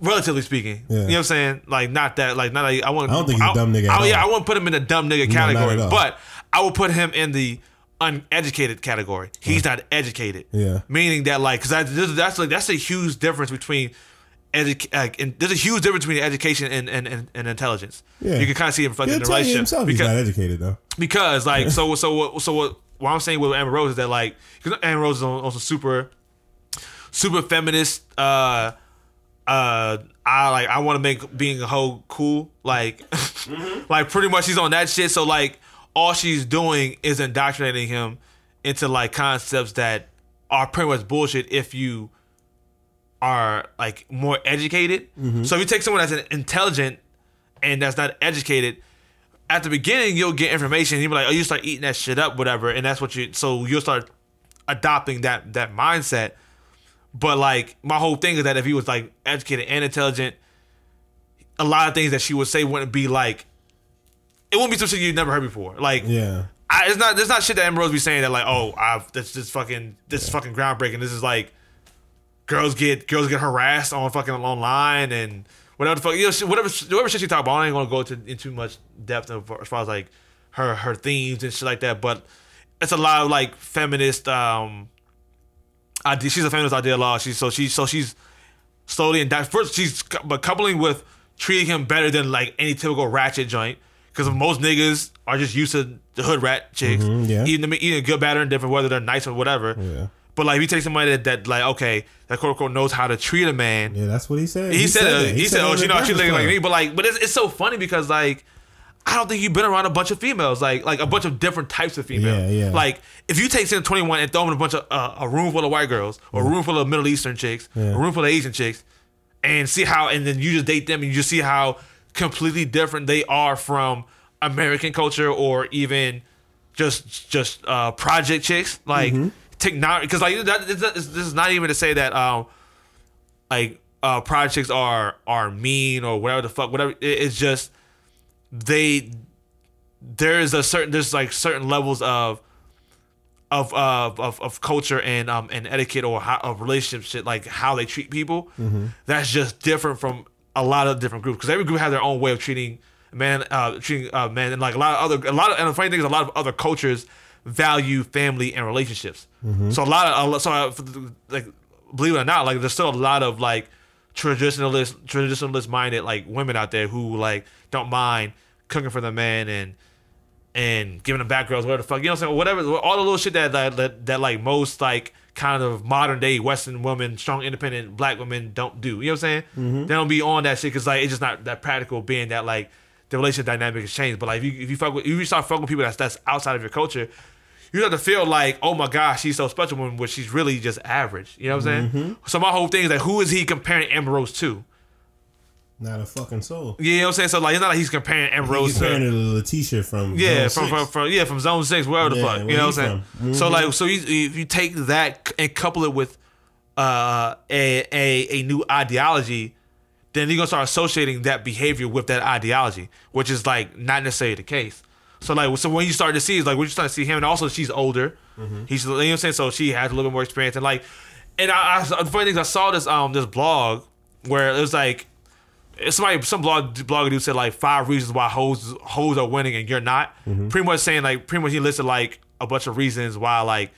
relatively speaking, yeah. you know what I'm saying? Like not that, like not. Like, I want. I don't think he's I, a dumb nigga. Oh yeah, I wouldn't put him in the dumb nigga category, no, but I would put him in the uneducated category. He's not educated. Yeah, meaning that like, cause I, that's like that's a huge difference between. Edu- like, and there's a huge difference between education and, and, and, and intelligence. Yeah, you can kind of see it reflected in the relationship. Himself because, he's not educated though. Because like, so so what so what? What I'm saying with Amber Rose is that like, because Amber Rose is also super. Super feminist. Uh, uh, I like. I want to make being a hoe cool. Like, mm-hmm. like pretty much she's on that shit. So like, all she's doing is indoctrinating him into like concepts that are pretty much bullshit. If you are like more educated, mm-hmm. so if you take someone that's intelligent and that's not educated, at the beginning you'll get information. And you'll be like, oh, you start eating that shit up, whatever, and that's what you. So you'll start adopting that that mindset. But like my whole thing is that if he was like educated and intelligent, a lot of things that she would say wouldn't be like, it wouldn't be some shit you've never heard before. Like, yeah, I, it's not, there's not shit that Amber Rose be saying that like, oh, I've this this fucking this yeah. is fucking groundbreaking. This is like, girls get girls get harassed on fucking online and whatever the fuck, you know, whatever whatever shit she talk about. I ain't gonna go into in too much depth as far as like her her themes and shit like that. But it's a lot of like feminist. um Idea, she's a feminist ideologue. She's so she so she's slowly and that first she's but coupling with treating him better than like any typical ratchet joint because most niggas are just used to the hood rat chicks. Mm-hmm, yeah. Even even good, bad, or indifferent, whether they're nice or whatever. Yeah. But like if you take somebody that, that like okay that quote unquote knows how to treat a man. Yeah, that's what he said. He, he said, said he, he said, said oh she knows she's looking like me. But like but it's it's so funny because like. I don't think you've been around a bunch of females, like like a bunch of different types of females. Yeah, yeah. Like if you take Sin twenty-one and throw them in a bunch of uh, a room full of white girls, or a room full of Middle Eastern chicks, yeah. a room full of Asian chicks, and see how, and then you just date them and you just see how completely different they are from American culture or even just just uh, project chicks. Like mm-hmm. technology, because like that, it's, it's, this is not even to say that um like uh, project chicks are are mean or whatever the fuck. Whatever it, it's just. They, there is a certain there's like certain levels of, of of of of culture and um and etiquette or how, of relationship shit like how they treat people mm-hmm. that's just different from a lot of different groups because every group has their own way of treating man uh treating uh, man and like a lot of other a lot of and the funny thing is a lot of other cultures value family and relationships mm-hmm. so a lot of so like believe it or not like there's still a lot of like. Traditionalist, traditionalist minded like women out there who like don't mind cooking for the man and and giving them back girls, whatever the fuck, you know what I'm saying? Whatever, all the little shit that that, that, that like most like kind of modern day Western women, strong, independent black women don't do. You know what I'm saying? Mm-hmm. They don't be on that shit because like it's just not that practical. Being that like the relationship dynamic has changed, but like if you if you fuck with if you start fucking with people that's that's outside of your culture. You have to feel like, oh my gosh, she's so special when which she's really just average. You know what I'm saying? Mm-hmm. So my whole thing is like, who is he comparing Amber Rose to? Not a fucking soul. Yeah, you know what I'm saying? So like, it's not like he's comparing Amber Rose to. He's comparing to Letitia from yeah, from, from from yeah from Zone Six, wherever yeah, the fuck. Where you know what I'm saying? Mm-hmm. So like, so you, if you take that and couple it with uh, a a a new ideology, then you're gonna start associating that behavior with that ideology, which is like not necessarily the case. So like so when you start to see is like when you start to see him and also she's older, mm-hmm. he's you know what I'm saying so she has a little bit more experience and like and I, I the funny thing is I saw this um this blog where it was like somebody some blog blogger dude said like five reasons why hoes hoes are winning and you're not mm-hmm. pretty much saying like pretty much he listed like a bunch of reasons why like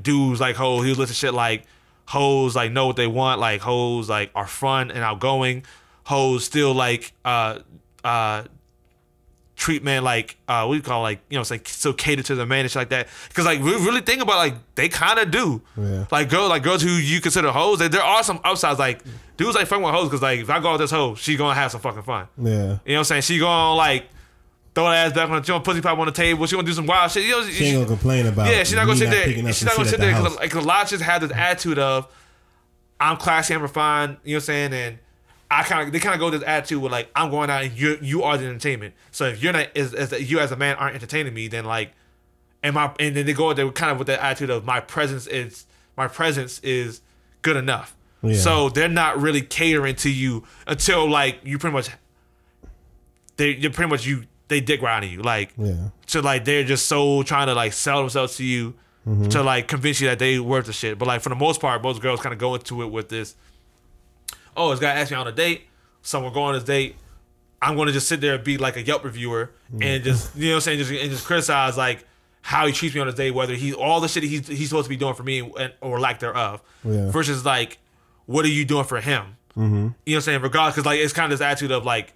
dudes like hoes he was listing shit like hoes like know what they want like hoes like are fun and outgoing hoes still like uh uh, treatment, like uh, we call like you know, it's like so cater to the man and shit like that. Because like we really think about like they kind of do. Yeah. Like girls, like girls who you consider hoes. Like, there are some upsides. Like dudes like fucking with hoes because like if I go out with this hoe, she gonna have some fucking fun. Yeah, you know what I'm saying? She gonna like throw her ass back on the joint, pussy pop on the table. She gonna do some wild shit. You know, she, she ain't gonna complain about. Yeah, she's not gonna sit there. She's not gonna sit there because like, a lot of just have this attitude of I'm classy, I'm refined. You know what I'm saying? And I kind of they kind of go with this attitude with like I'm going out and you you are the entertainment. So if you're not as, as you as a man aren't entertaining me, then like and my and then they go out there kind of with that attitude of my presence is my presence is good enough. Yeah. So they're not really catering to you until like you pretty much they you're pretty much you. They dick riding you, like, yeah. So like they're just so trying to like sell themselves to you, mm-hmm. to like convince you that they worth the shit. But like for the most part, most girls kind of go into it with this. Oh, this guy asked me on a date, so we're going on this date. I'm going to just sit there and be like a Yelp reviewer mm-hmm. and just you know what I'm saying, just and just criticize like how he treats me on his date, whether he all the shit he's he's supposed to be doing for me and, or lack thereof, yeah. versus like what are you doing for him? Mm-hmm. You know what I'm saying? Regardless, because like it's kind of this attitude of like,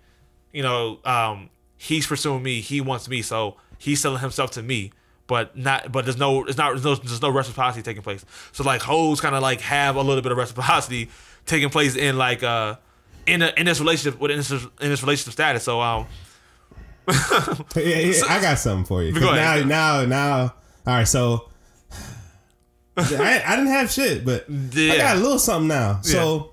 you know. um He's pursuing me. He wants me, so he's selling himself to me. But not. But there's no. It's not. There's no, there's no reciprocity taking place. So like hoes kind of like have a little bit of reciprocity taking place in like uh in a, in this relationship within this in this relationship status. So um, yeah, yeah, I got something for you. Go now, now, now. All right, so I, I didn't have shit, but yeah. I got a little something now. So. Yeah.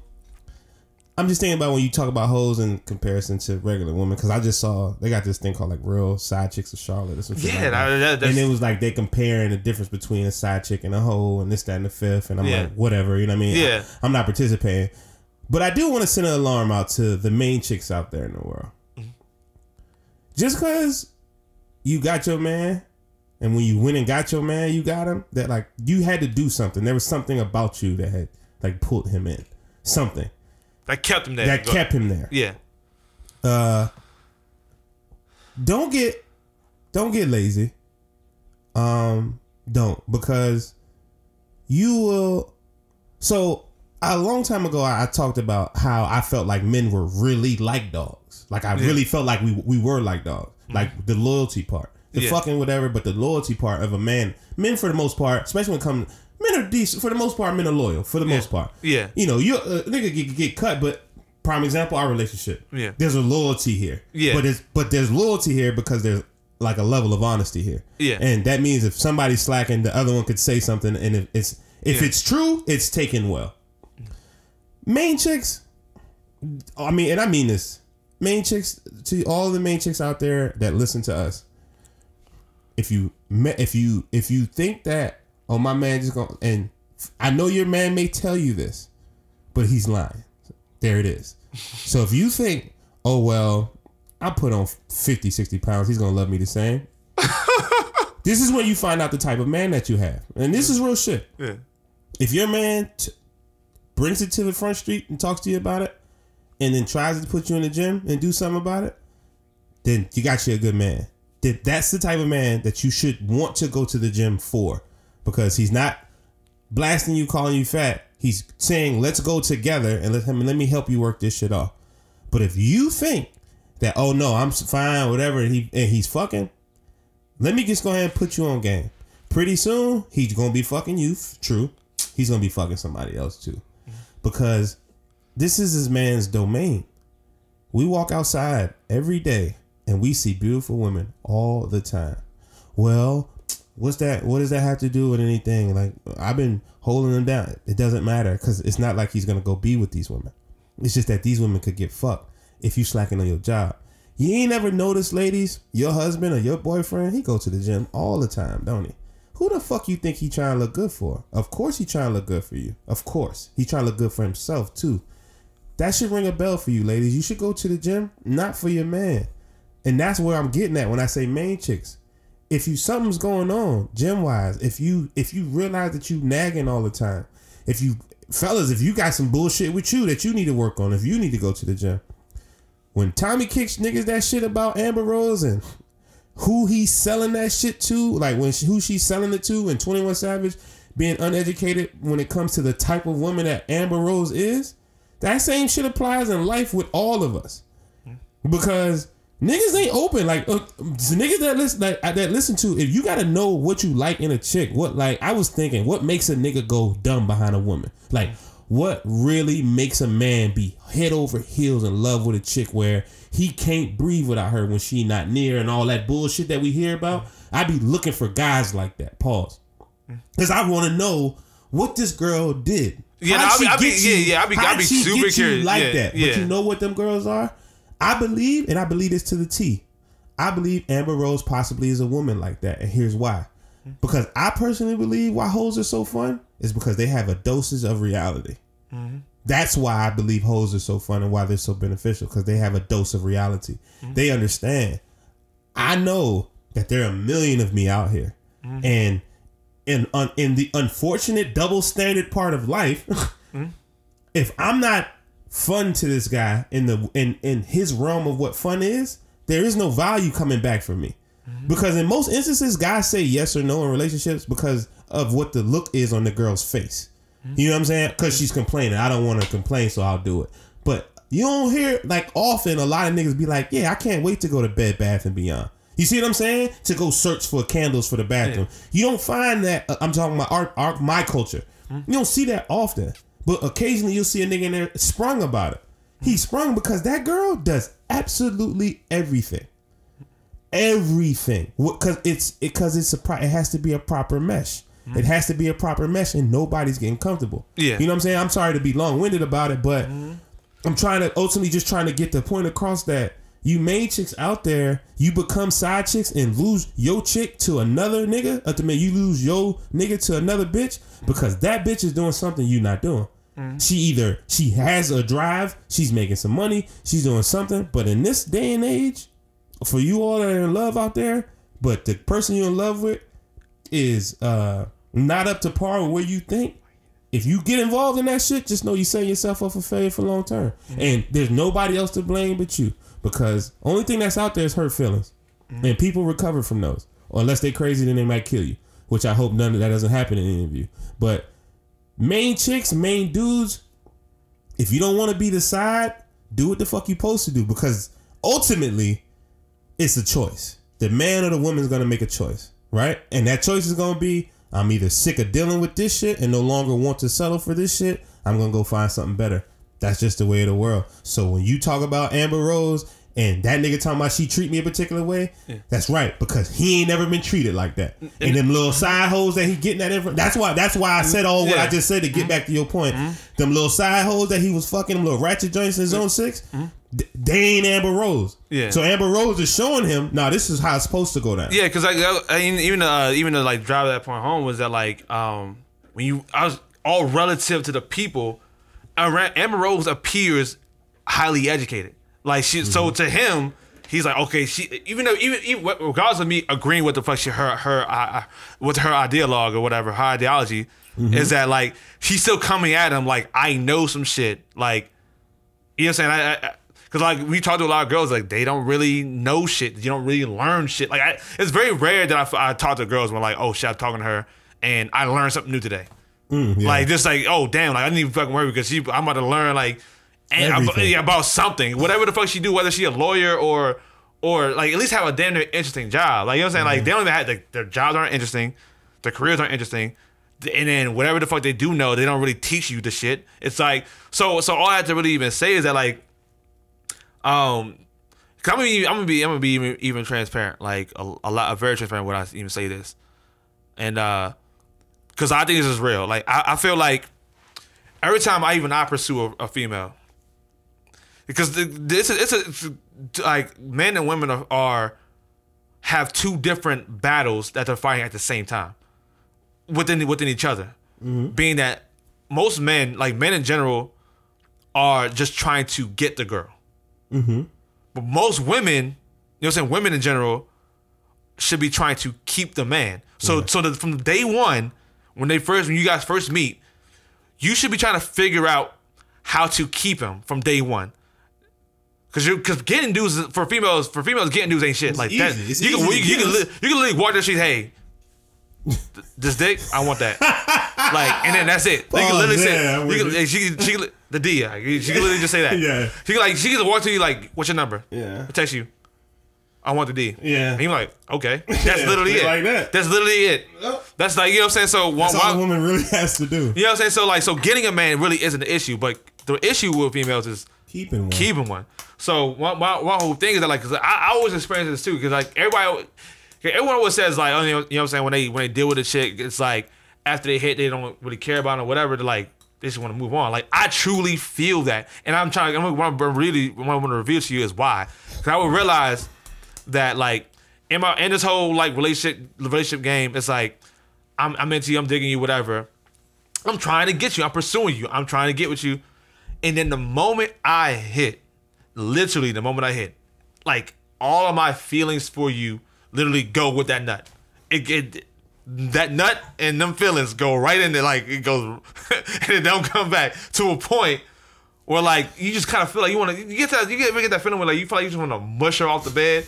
I'm just thinking about when you talk about hoes in comparison to regular women, because I just saw they got this thing called like real side chicks of Charlotte or some shit. Yeah, like that. That, and it was like they comparing the difference between a side chick and a hoe and this, that, and the fifth. And I'm yeah. like, whatever, you know what I mean? Yeah. I, I'm not participating. But I do want to send an alarm out to the main chicks out there in the world. Mm-hmm. Just because you got your man, and when you went and got your man, you got him, that like you had to do something. There was something about you that had like pulled him in. Something. That kept him there. That kept him there. Yeah. Uh, don't get, don't get lazy. Um, don't because you will. So a long time ago, I, I talked about how I felt like men were really like dogs. Like I yeah. really felt like we we were like dogs. Mm-hmm. Like the loyalty part, the yeah. fucking whatever, but the loyalty part of a man. Men for the most part, especially when it comes. Men are decent. For the most part, men are loyal. For the yeah. most part. Yeah. You know, you uh, nigga get, get cut, but prime example, our relationship. Yeah. There's a loyalty here. Yeah. But it's but there's loyalty here because there's like a level of honesty here. Yeah. And that means if somebody's slacking, the other one could say something, and if it's if yeah. it's true, it's taken well. Main chicks, I mean, and I mean this. Main chicks, to all the main chicks out there that listen to us. If you if you if you think that. Oh, my man just gonna, and I know your man may tell you this, but he's lying. There it is. So if you think, oh, well, I put on fifty, sixty pounds, he's going to love me the same. This is when you find out the type of man that you have. And this is real shit. Yeah. If your man t- brings it to the front street and talks to you about it, and then tries to put you in the gym and do something about it, then you got you a good man. That's the type of man that you should want to go to the gym for. Because he's not blasting you, calling you fat. He's saying, let's go together and let him let me help you work this shit off. But if you think that, oh, no, I'm fine, whatever, and, he, and he's fucking, let me just go ahead and put you on game. Pretty soon, he's going to be fucking you. True. He's going to be fucking somebody else, too. Because this is this man's domain. We walk outside every day and we see beautiful women all the time. Well, what's that? What does that have to do with anything? Like, I've been holding him down. It doesn't matter because it's not like he's going to go be with these women. It's just that these women could get fucked if you slacking on your job. You ain't ever noticed, ladies, your husband or your boyfriend, he go to the gym all the time, don't he? Who the fuck you think he trying to look good for? Of course he trying to look good for you. Of course. He trying to look good for himself, too. That should ring a bell for you, ladies. You should go to the gym, not for your man. And that's where I'm getting at when I say main chicks. If you something's going on gym wise, if you if you realize that you nagging all the time, if you fellas, if you got some bullshit with you that you need to work on, if you need to go to the gym, when Tommy kicks niggas that shit about Amber Rose and who he's selling that shit to, like when she, who she's selling it to, and twenty-one Savage being uneducated when it comes to the type of woman that Amber Rose is, that same shit applies in life with all of us because Niggas ain't open. Like uh, niggas that listen, like, that listen to. If you gotta know what you like in a chick, what like I was thinking, what makes a nigga go dumb behind a woman? Like what really makes a man be head over heels in love with a chick where he can't breathe without her when she not near and all that bullshit that we hear about? I be looking for guys like that. Pause. Cause I want to know what this girl did. Yeah, no, I be, be, yeah, yeah. I be, I be super curious. Like yeah, that, yeah. But you know what them girls are. I believe, and I believe this to the T, I believe Amber Rose possibly is a woman like that. And here's why. Because I personally believe why hoes are so fun is because they have a doses of reality. Mm-hmm. That's why I believe hoes are so fun and why they're so beneficial, because they have a dose of reality. Mm-hmm. They understand. I know that there are a million of me out here. Mm-hmm. And in, un, in the unfortunate double standard part of life, mm-hmm. if I'm not fun to this guy in the in in his realm of what fun is, there is no value coming back for me, mm-hmm. because in most instances guys say yes or no in relationships because of what the look is on the girl's face, mm-hmm. you know what I'm saying, because she's complaining. I don't want to complain, so I'll do it. But you don't hear, like, often a lot of niggas be like, yeah, I can't wait to go to Bed Bath and Beyond. You see what I'm saying? To go search for candles for the bathroom. Yeah. You don't find that. uh, I'm talking about our, our, my culture, mm-hmm. you don't see that often. But occasionally you'll see a nigga in there sprung about it. He sprung because that girl does absolutely everything. Everything. Because it's because it, it's a pro- it has to be a proper mesh. It has to be a proper mesh and nobody's getting comfortable. Yeah. You know what I'm saying? I'm sorry to be long-winded about it, but mm-hmm. I'm trying to ultimately just trying to get the point across that you main chicks out there, you become side chicks and lose your chick to another nigga. Ultimately, you lose your nigga to another bitch because that bitch is doing something you not doing. Mm-hmm. She either she has a drive, she's making some money, she's doing something. But in this day and age, for you all that are in love out there, but the person you're in love with is uh, not up to par with where you think. If you get involved in that shit, just know you setting yourself up for failure for long term, mm-hmm. and there's nobody else to blame but you, because only thing that's out there is hurt feelings, mm-hmm. and people recover from those, or unless they're crazy, then they might kill you, which I hope none of that doesn't happen in any of you. But main chicks, main dudes, if you don't want to be the side, do what the fuck you supposed to do, because ultimately it's a choice. The man or the woman is going to make a choice, right? And that choice is going to be, I'm either sick of dealing with this shit and no longer want to settle for this shit. I'm going to go find something better. That's just the way of the world. So when you talk about Amber Rose and that nigga talking about she treat me a particular way, yeah. that's right, because he ain't never been treated like that. And, and them little side hoes that he getting that info, that's why that's why I said all yeah. what I just said to get mm-hmm. back to your point. Mm-hmm. Them little side hoes that he was fucking, them little ratchet joints in Zone six, mm-hmm. they ain't Amber Rose. Yeah. So Amber Rose is showing him, nah, this is how it's supposed to go down. Yeah, because like I, even uh, even to like drive that point home was that like um, when you I was all relative to the people around, Amber Rose appears highly educated. Like she, mm-hmm. so to him, he's like, okay, she, even though, even, even regardless of me agreeing with the fuck she, her, her, uh, with her ideologue or whatever, her ideology, mm-hmm. is that like she's still coming at him like, I know some shit, like, you know what I'm saying? I, I, Cause like we talk to a lot of girls, like they don't really know shit, you don't really learn shit. Like I, it's very rare that I, I talk to girls when like, oh shit, I'm talking to her and I learned something new today, mm, yeah. like just like, oh damn, like I didn't even fucking worry because she, I'm about to learn like. And about, yeah, about something, whatever the fuck she do, whether she a lawyer or, or like at least have a damn near interesting job. Like you know what I'm saying? Mm-hmm. Like they don't even have like, their jobs aren't interesting, their careers aren't interesting, and then whatever the fuck they do know, they don't really teach you the shit. It's like so. So all I have to really even say is that like, um, cause I'm gonna be, I'm gonna be, I'm gonna be even, even transparent, like a, a lot, very transparent when I even say this, and uh, cause I think this is real. Like I, I feel like every time I even I pursue a, a female. Because the, it's a, it's, a, it's a, like men and women are, are have two different battles that they're fighting at the same time within within each other. Mm-hmm. Being that most men, like men in general, are just trying to get the girl. Mm-hmm. But most women, you know what I'm saying, women in general should be trying to keep the man. So yeah. so the, from day one, when they first when you guys first meet, you should be trying to figure out how to keep him from day one. Cause you, cause getting dudes for females, for females getting dudes ain't shit. It's like easy. That, it's you, can, you, you can, li- you can literally walk down the street. Hey, th- this dick, I want that. Like, and then that's it. They can literally oh, say, you can, she, she, she, the D, she can literally just say that. Yeah. She can like, she can walk to you like, what's your number? Yeah. I'll text you. I want the D. Yeah. And he's like, okay. That's yeah, literally it. Like that. That's literally it. Yep. That's like, you know what I'm saying? So That's why, all a woman really has to do. You know what I'm saying? So like, so getting a man really isn't the issue, but the issue with females is keeping one. Keeping one. So my, my, my whole thing is that like, cause I, I always experience this too, because like everybody, everyone always says like, you know what I'm saying? When they when they deal with a chick, it's like after they hit, they don't really care about it or whatever. They're like, they just want to move on. Like I truly feel that, and I'm trying. I'm, I'm really what I want to reveal to you is why, because I would realize that like in my in this whole like relationship relationship game, it's like I'm I'm into you, I'm digging you, whatever. I'm trying to get you, I'm pursuing you, I'm trying to get with you, and then the moment I hit, literally the moment I hit, like all of my feelings for you literally go with that nut. It. it That nut and them feelings go right in there, like it goes, and it don't come back to a point where like you just kind of feel like you want to. You get that, you get, you get that feeling where like you feel like you just want to mush her off the bed,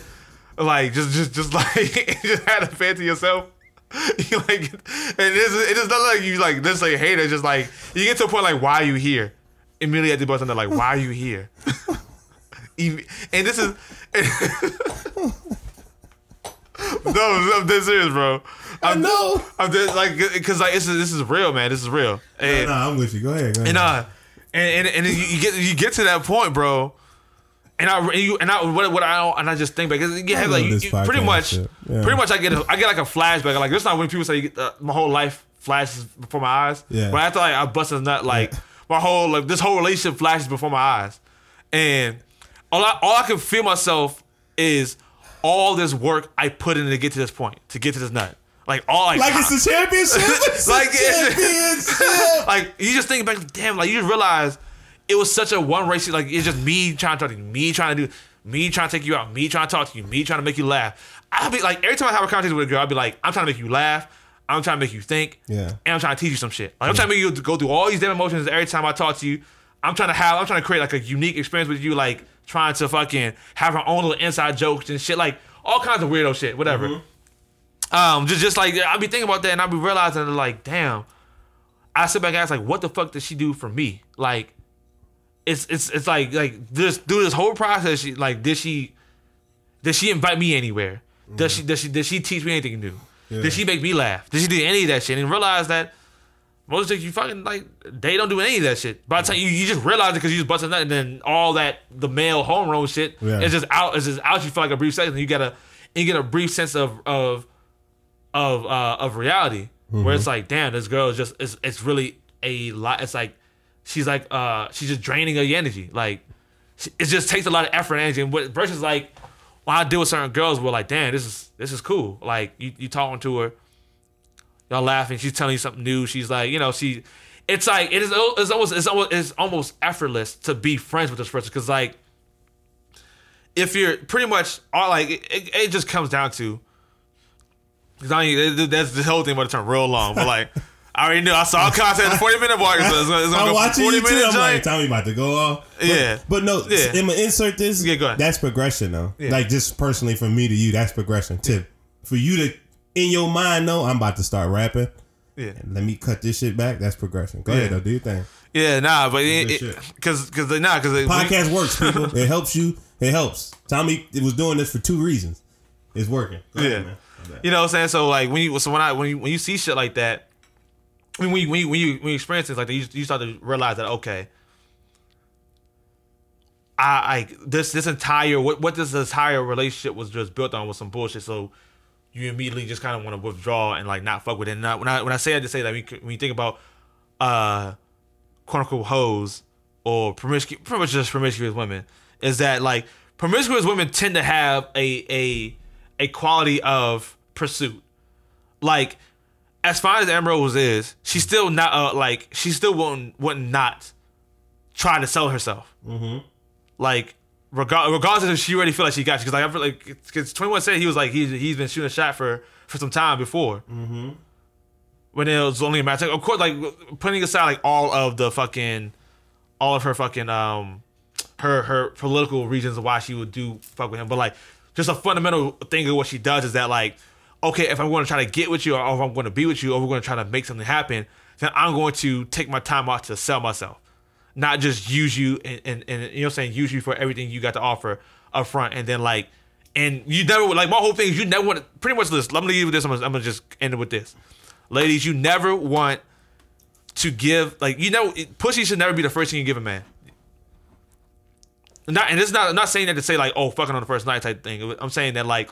like just, just, just like just had a fan to yourself. You like, and it's, it just not like you like this like hate it. Just like you get to a point like why are you here? Immediately at the bottom, they're like why are you here? and this is. And no, I'm dead serious, bro. I'm, I know. I'm just like, cause like this is this is real, man. This is real. And, no, no, I'm with you. Go ahead. Go ahead. And uh, and and, and you get you get to that point, bro. And I and, you, and I what, what I and I just think back. You have like you, pretty much, yeah. pretty much. I get I get like a flashback. Like this is not when people say you get, uh, my whole life flashes before my eyes. Yeah. But after like I bust a nut, like yeah. my whole like this whole relationship flashes before my eyes, and all I all I can feel myself is. All this work I put in to get to this point, to get to this nut, like all like, like it's the championship, it's like it's championship. Like you just think back, damn, like you just realize it was such a one race. Like it's just me trying to talk to you, me trying to do, me trying to take you out, me trying to talk to you, me trying to make you laugh. I'll be like every time I have a conversation with a girl, I'll be like, I'm trying to make you laugh, I'm trying to make you think, yeah, and I'm trying to teach you some shit. Like I'm yeah. trying to make you go through all these damn emotions every time I talk to you. I'm trying to have, I'm trying to create like a unique experience with you, like. Trying to fucking have her own little inside jokes and shit, like all kinds of weirdo shit, whatever. Mm-hmm. Um, just, just like I'll be thinking about that, and I'll be realizing like, damn. I sit back and ask like, what the fuck did she do for me? Like, it's it's it's like like this through this whole process. She, like, did she did she invite me anywhere? Mm-hmm. Does she does she did she teach me anything new? Yeah. Did she make me laugh? Did she do any of that shit? And realize that most of you fucking like they don't do any of that shit. By the time you, you just realize it because you just busting that, and then all that the male hormone shit yeah. is just out. Is just out. You for like a brief second, and you get a you get a brief sense of of of uh, of reality mm-hmm. where it's like, damn, this girl is just it's it's really a lot. It's like she's like uh she's just draining her energy. Like it just takes a lot of effort and energy. And what versus like when I deal with certain girls, we're like, damn, this is this is cool. Like you you talking to her. Y'all laughing. She's telling you something new. She's like, you know, she. It's like it is. It's almost. It's almost. It's almost effortless to be friends with this person because, like, if you're pretty much all like, it, it, it just comes down to. Because I mean, it, that's the whole thing about to turn real long, but like, I already knew. I saw content in the forty minute mark. So it's, it's I'm go watching you too. I'm like, Tommy about to go off. But, yeah, but no. Yeah. I'm gonna insert this. Yeah, go ahead. That's progression, though. Yeah. Like just personally from me to you, that's progression. Tip yeah. for you to. In your mind, no, I'm about to start rapping. Yeah, let me cut this shit back. That's progression. Go yeah. ahead, though. Do your thing. Yeah, nah, but because because nah, because the podcast we, works, people. It helps you. It helps. Tommy was doing this for two reasons. It's working. Go yeah, ahead, man. You know what I'm saying. So like when you so when I when you when you see shit like that, I mean, when you, when you when you when you experience things like that, you, you start to realize that okay, I I this this entire what what this entire relationship was just built on was some bullshit. So. You immediately just kind of want to withdraw and like not fuck with it. And I, when I when I say I just say that like, when you think about uh, quote unquote hoes or promiscuous, pretty much just promiscuous women, is that like promiscuous women tend to have a a a quality of pursuit. Like as fine as Amber Rose is, she's still not uh, like she still wouldn't wouldn't not try to sell herself. Mm-hmm. Like. Regardless if she already feel like she got you, because like I feel like because twenty-one said he was like he he's been shooting a shot for, for some time before. Mm-hmm. When it was only a matter of course, like putting aside like all of the fucking, all of her fucking um, her her political reasons why she would do fuck with him, but like just a fundamental thing of what she does is that like okay, if I'm going to try to get with you or if I'm going to be with you or we're going to try to make something happen, then I'm going to take my time out to sell myself. Not just use you and, and, and you know what I'm saying, use you for everything you got to offer up front and then like And you never, like, my whole thing is you never want to, pretty much this, let me leave with this, I'm gonna, I'm gonna just end it with this. Ladies, you never want to give, like, you know, pussy should never be the first thing you give a man. Not, and it's not, I'm not saying that to say, like, oh, fucking on the first night type thing. I'm saying that, like,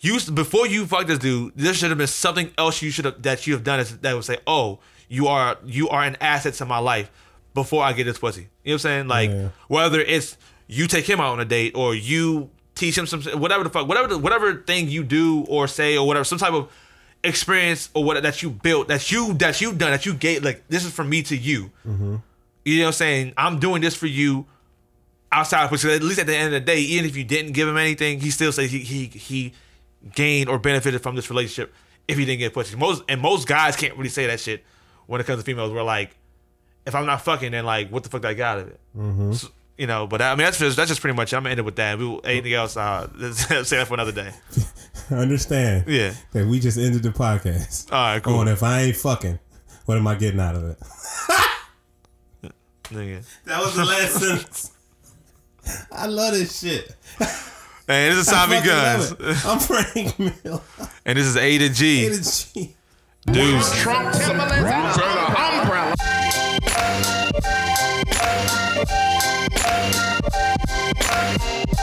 you, before you fuck this dude, there should have been something else you should have, that you have done that would say, oh, you are, you are an asset to my life before I get this pussy. You know what I'm saying? Like, yeah. Whether it's you take him out on a date or you teach him some, whatever the fuck, whatever the, whatever thing you do or say or whatever, some type of experience or what that you built, that you, that you've done, that you gave, like, this is from me to you. Mm-hmm. You know what I'm saying? I'm doing this for you. Outside of pussy, at least at the end of the day, even if you didn't give him anything, he still says he he he gained or benefited from this relationship if he didn't get pussy. Most and most guys can't really say that shit when it comes to females. We're like, if I'm not fucking, then like, what the fuck I got out of it? Mm-hmm. So, you know, but I mean, that's just, that's just pretty much it. I'm gonna end it with that. We will, anything else, uh, say that for another day. I understand. Yeah, that we just ended the podcast. All right, cool. On, if I ain't fucking, what am I getting out of it? That was the last sentence. I love this shit. Hey, this is Tommy Guns. I'm Frank Mill. And this is A to G. A to G. Deuce. Trump Timberland's umbrella. umbrella.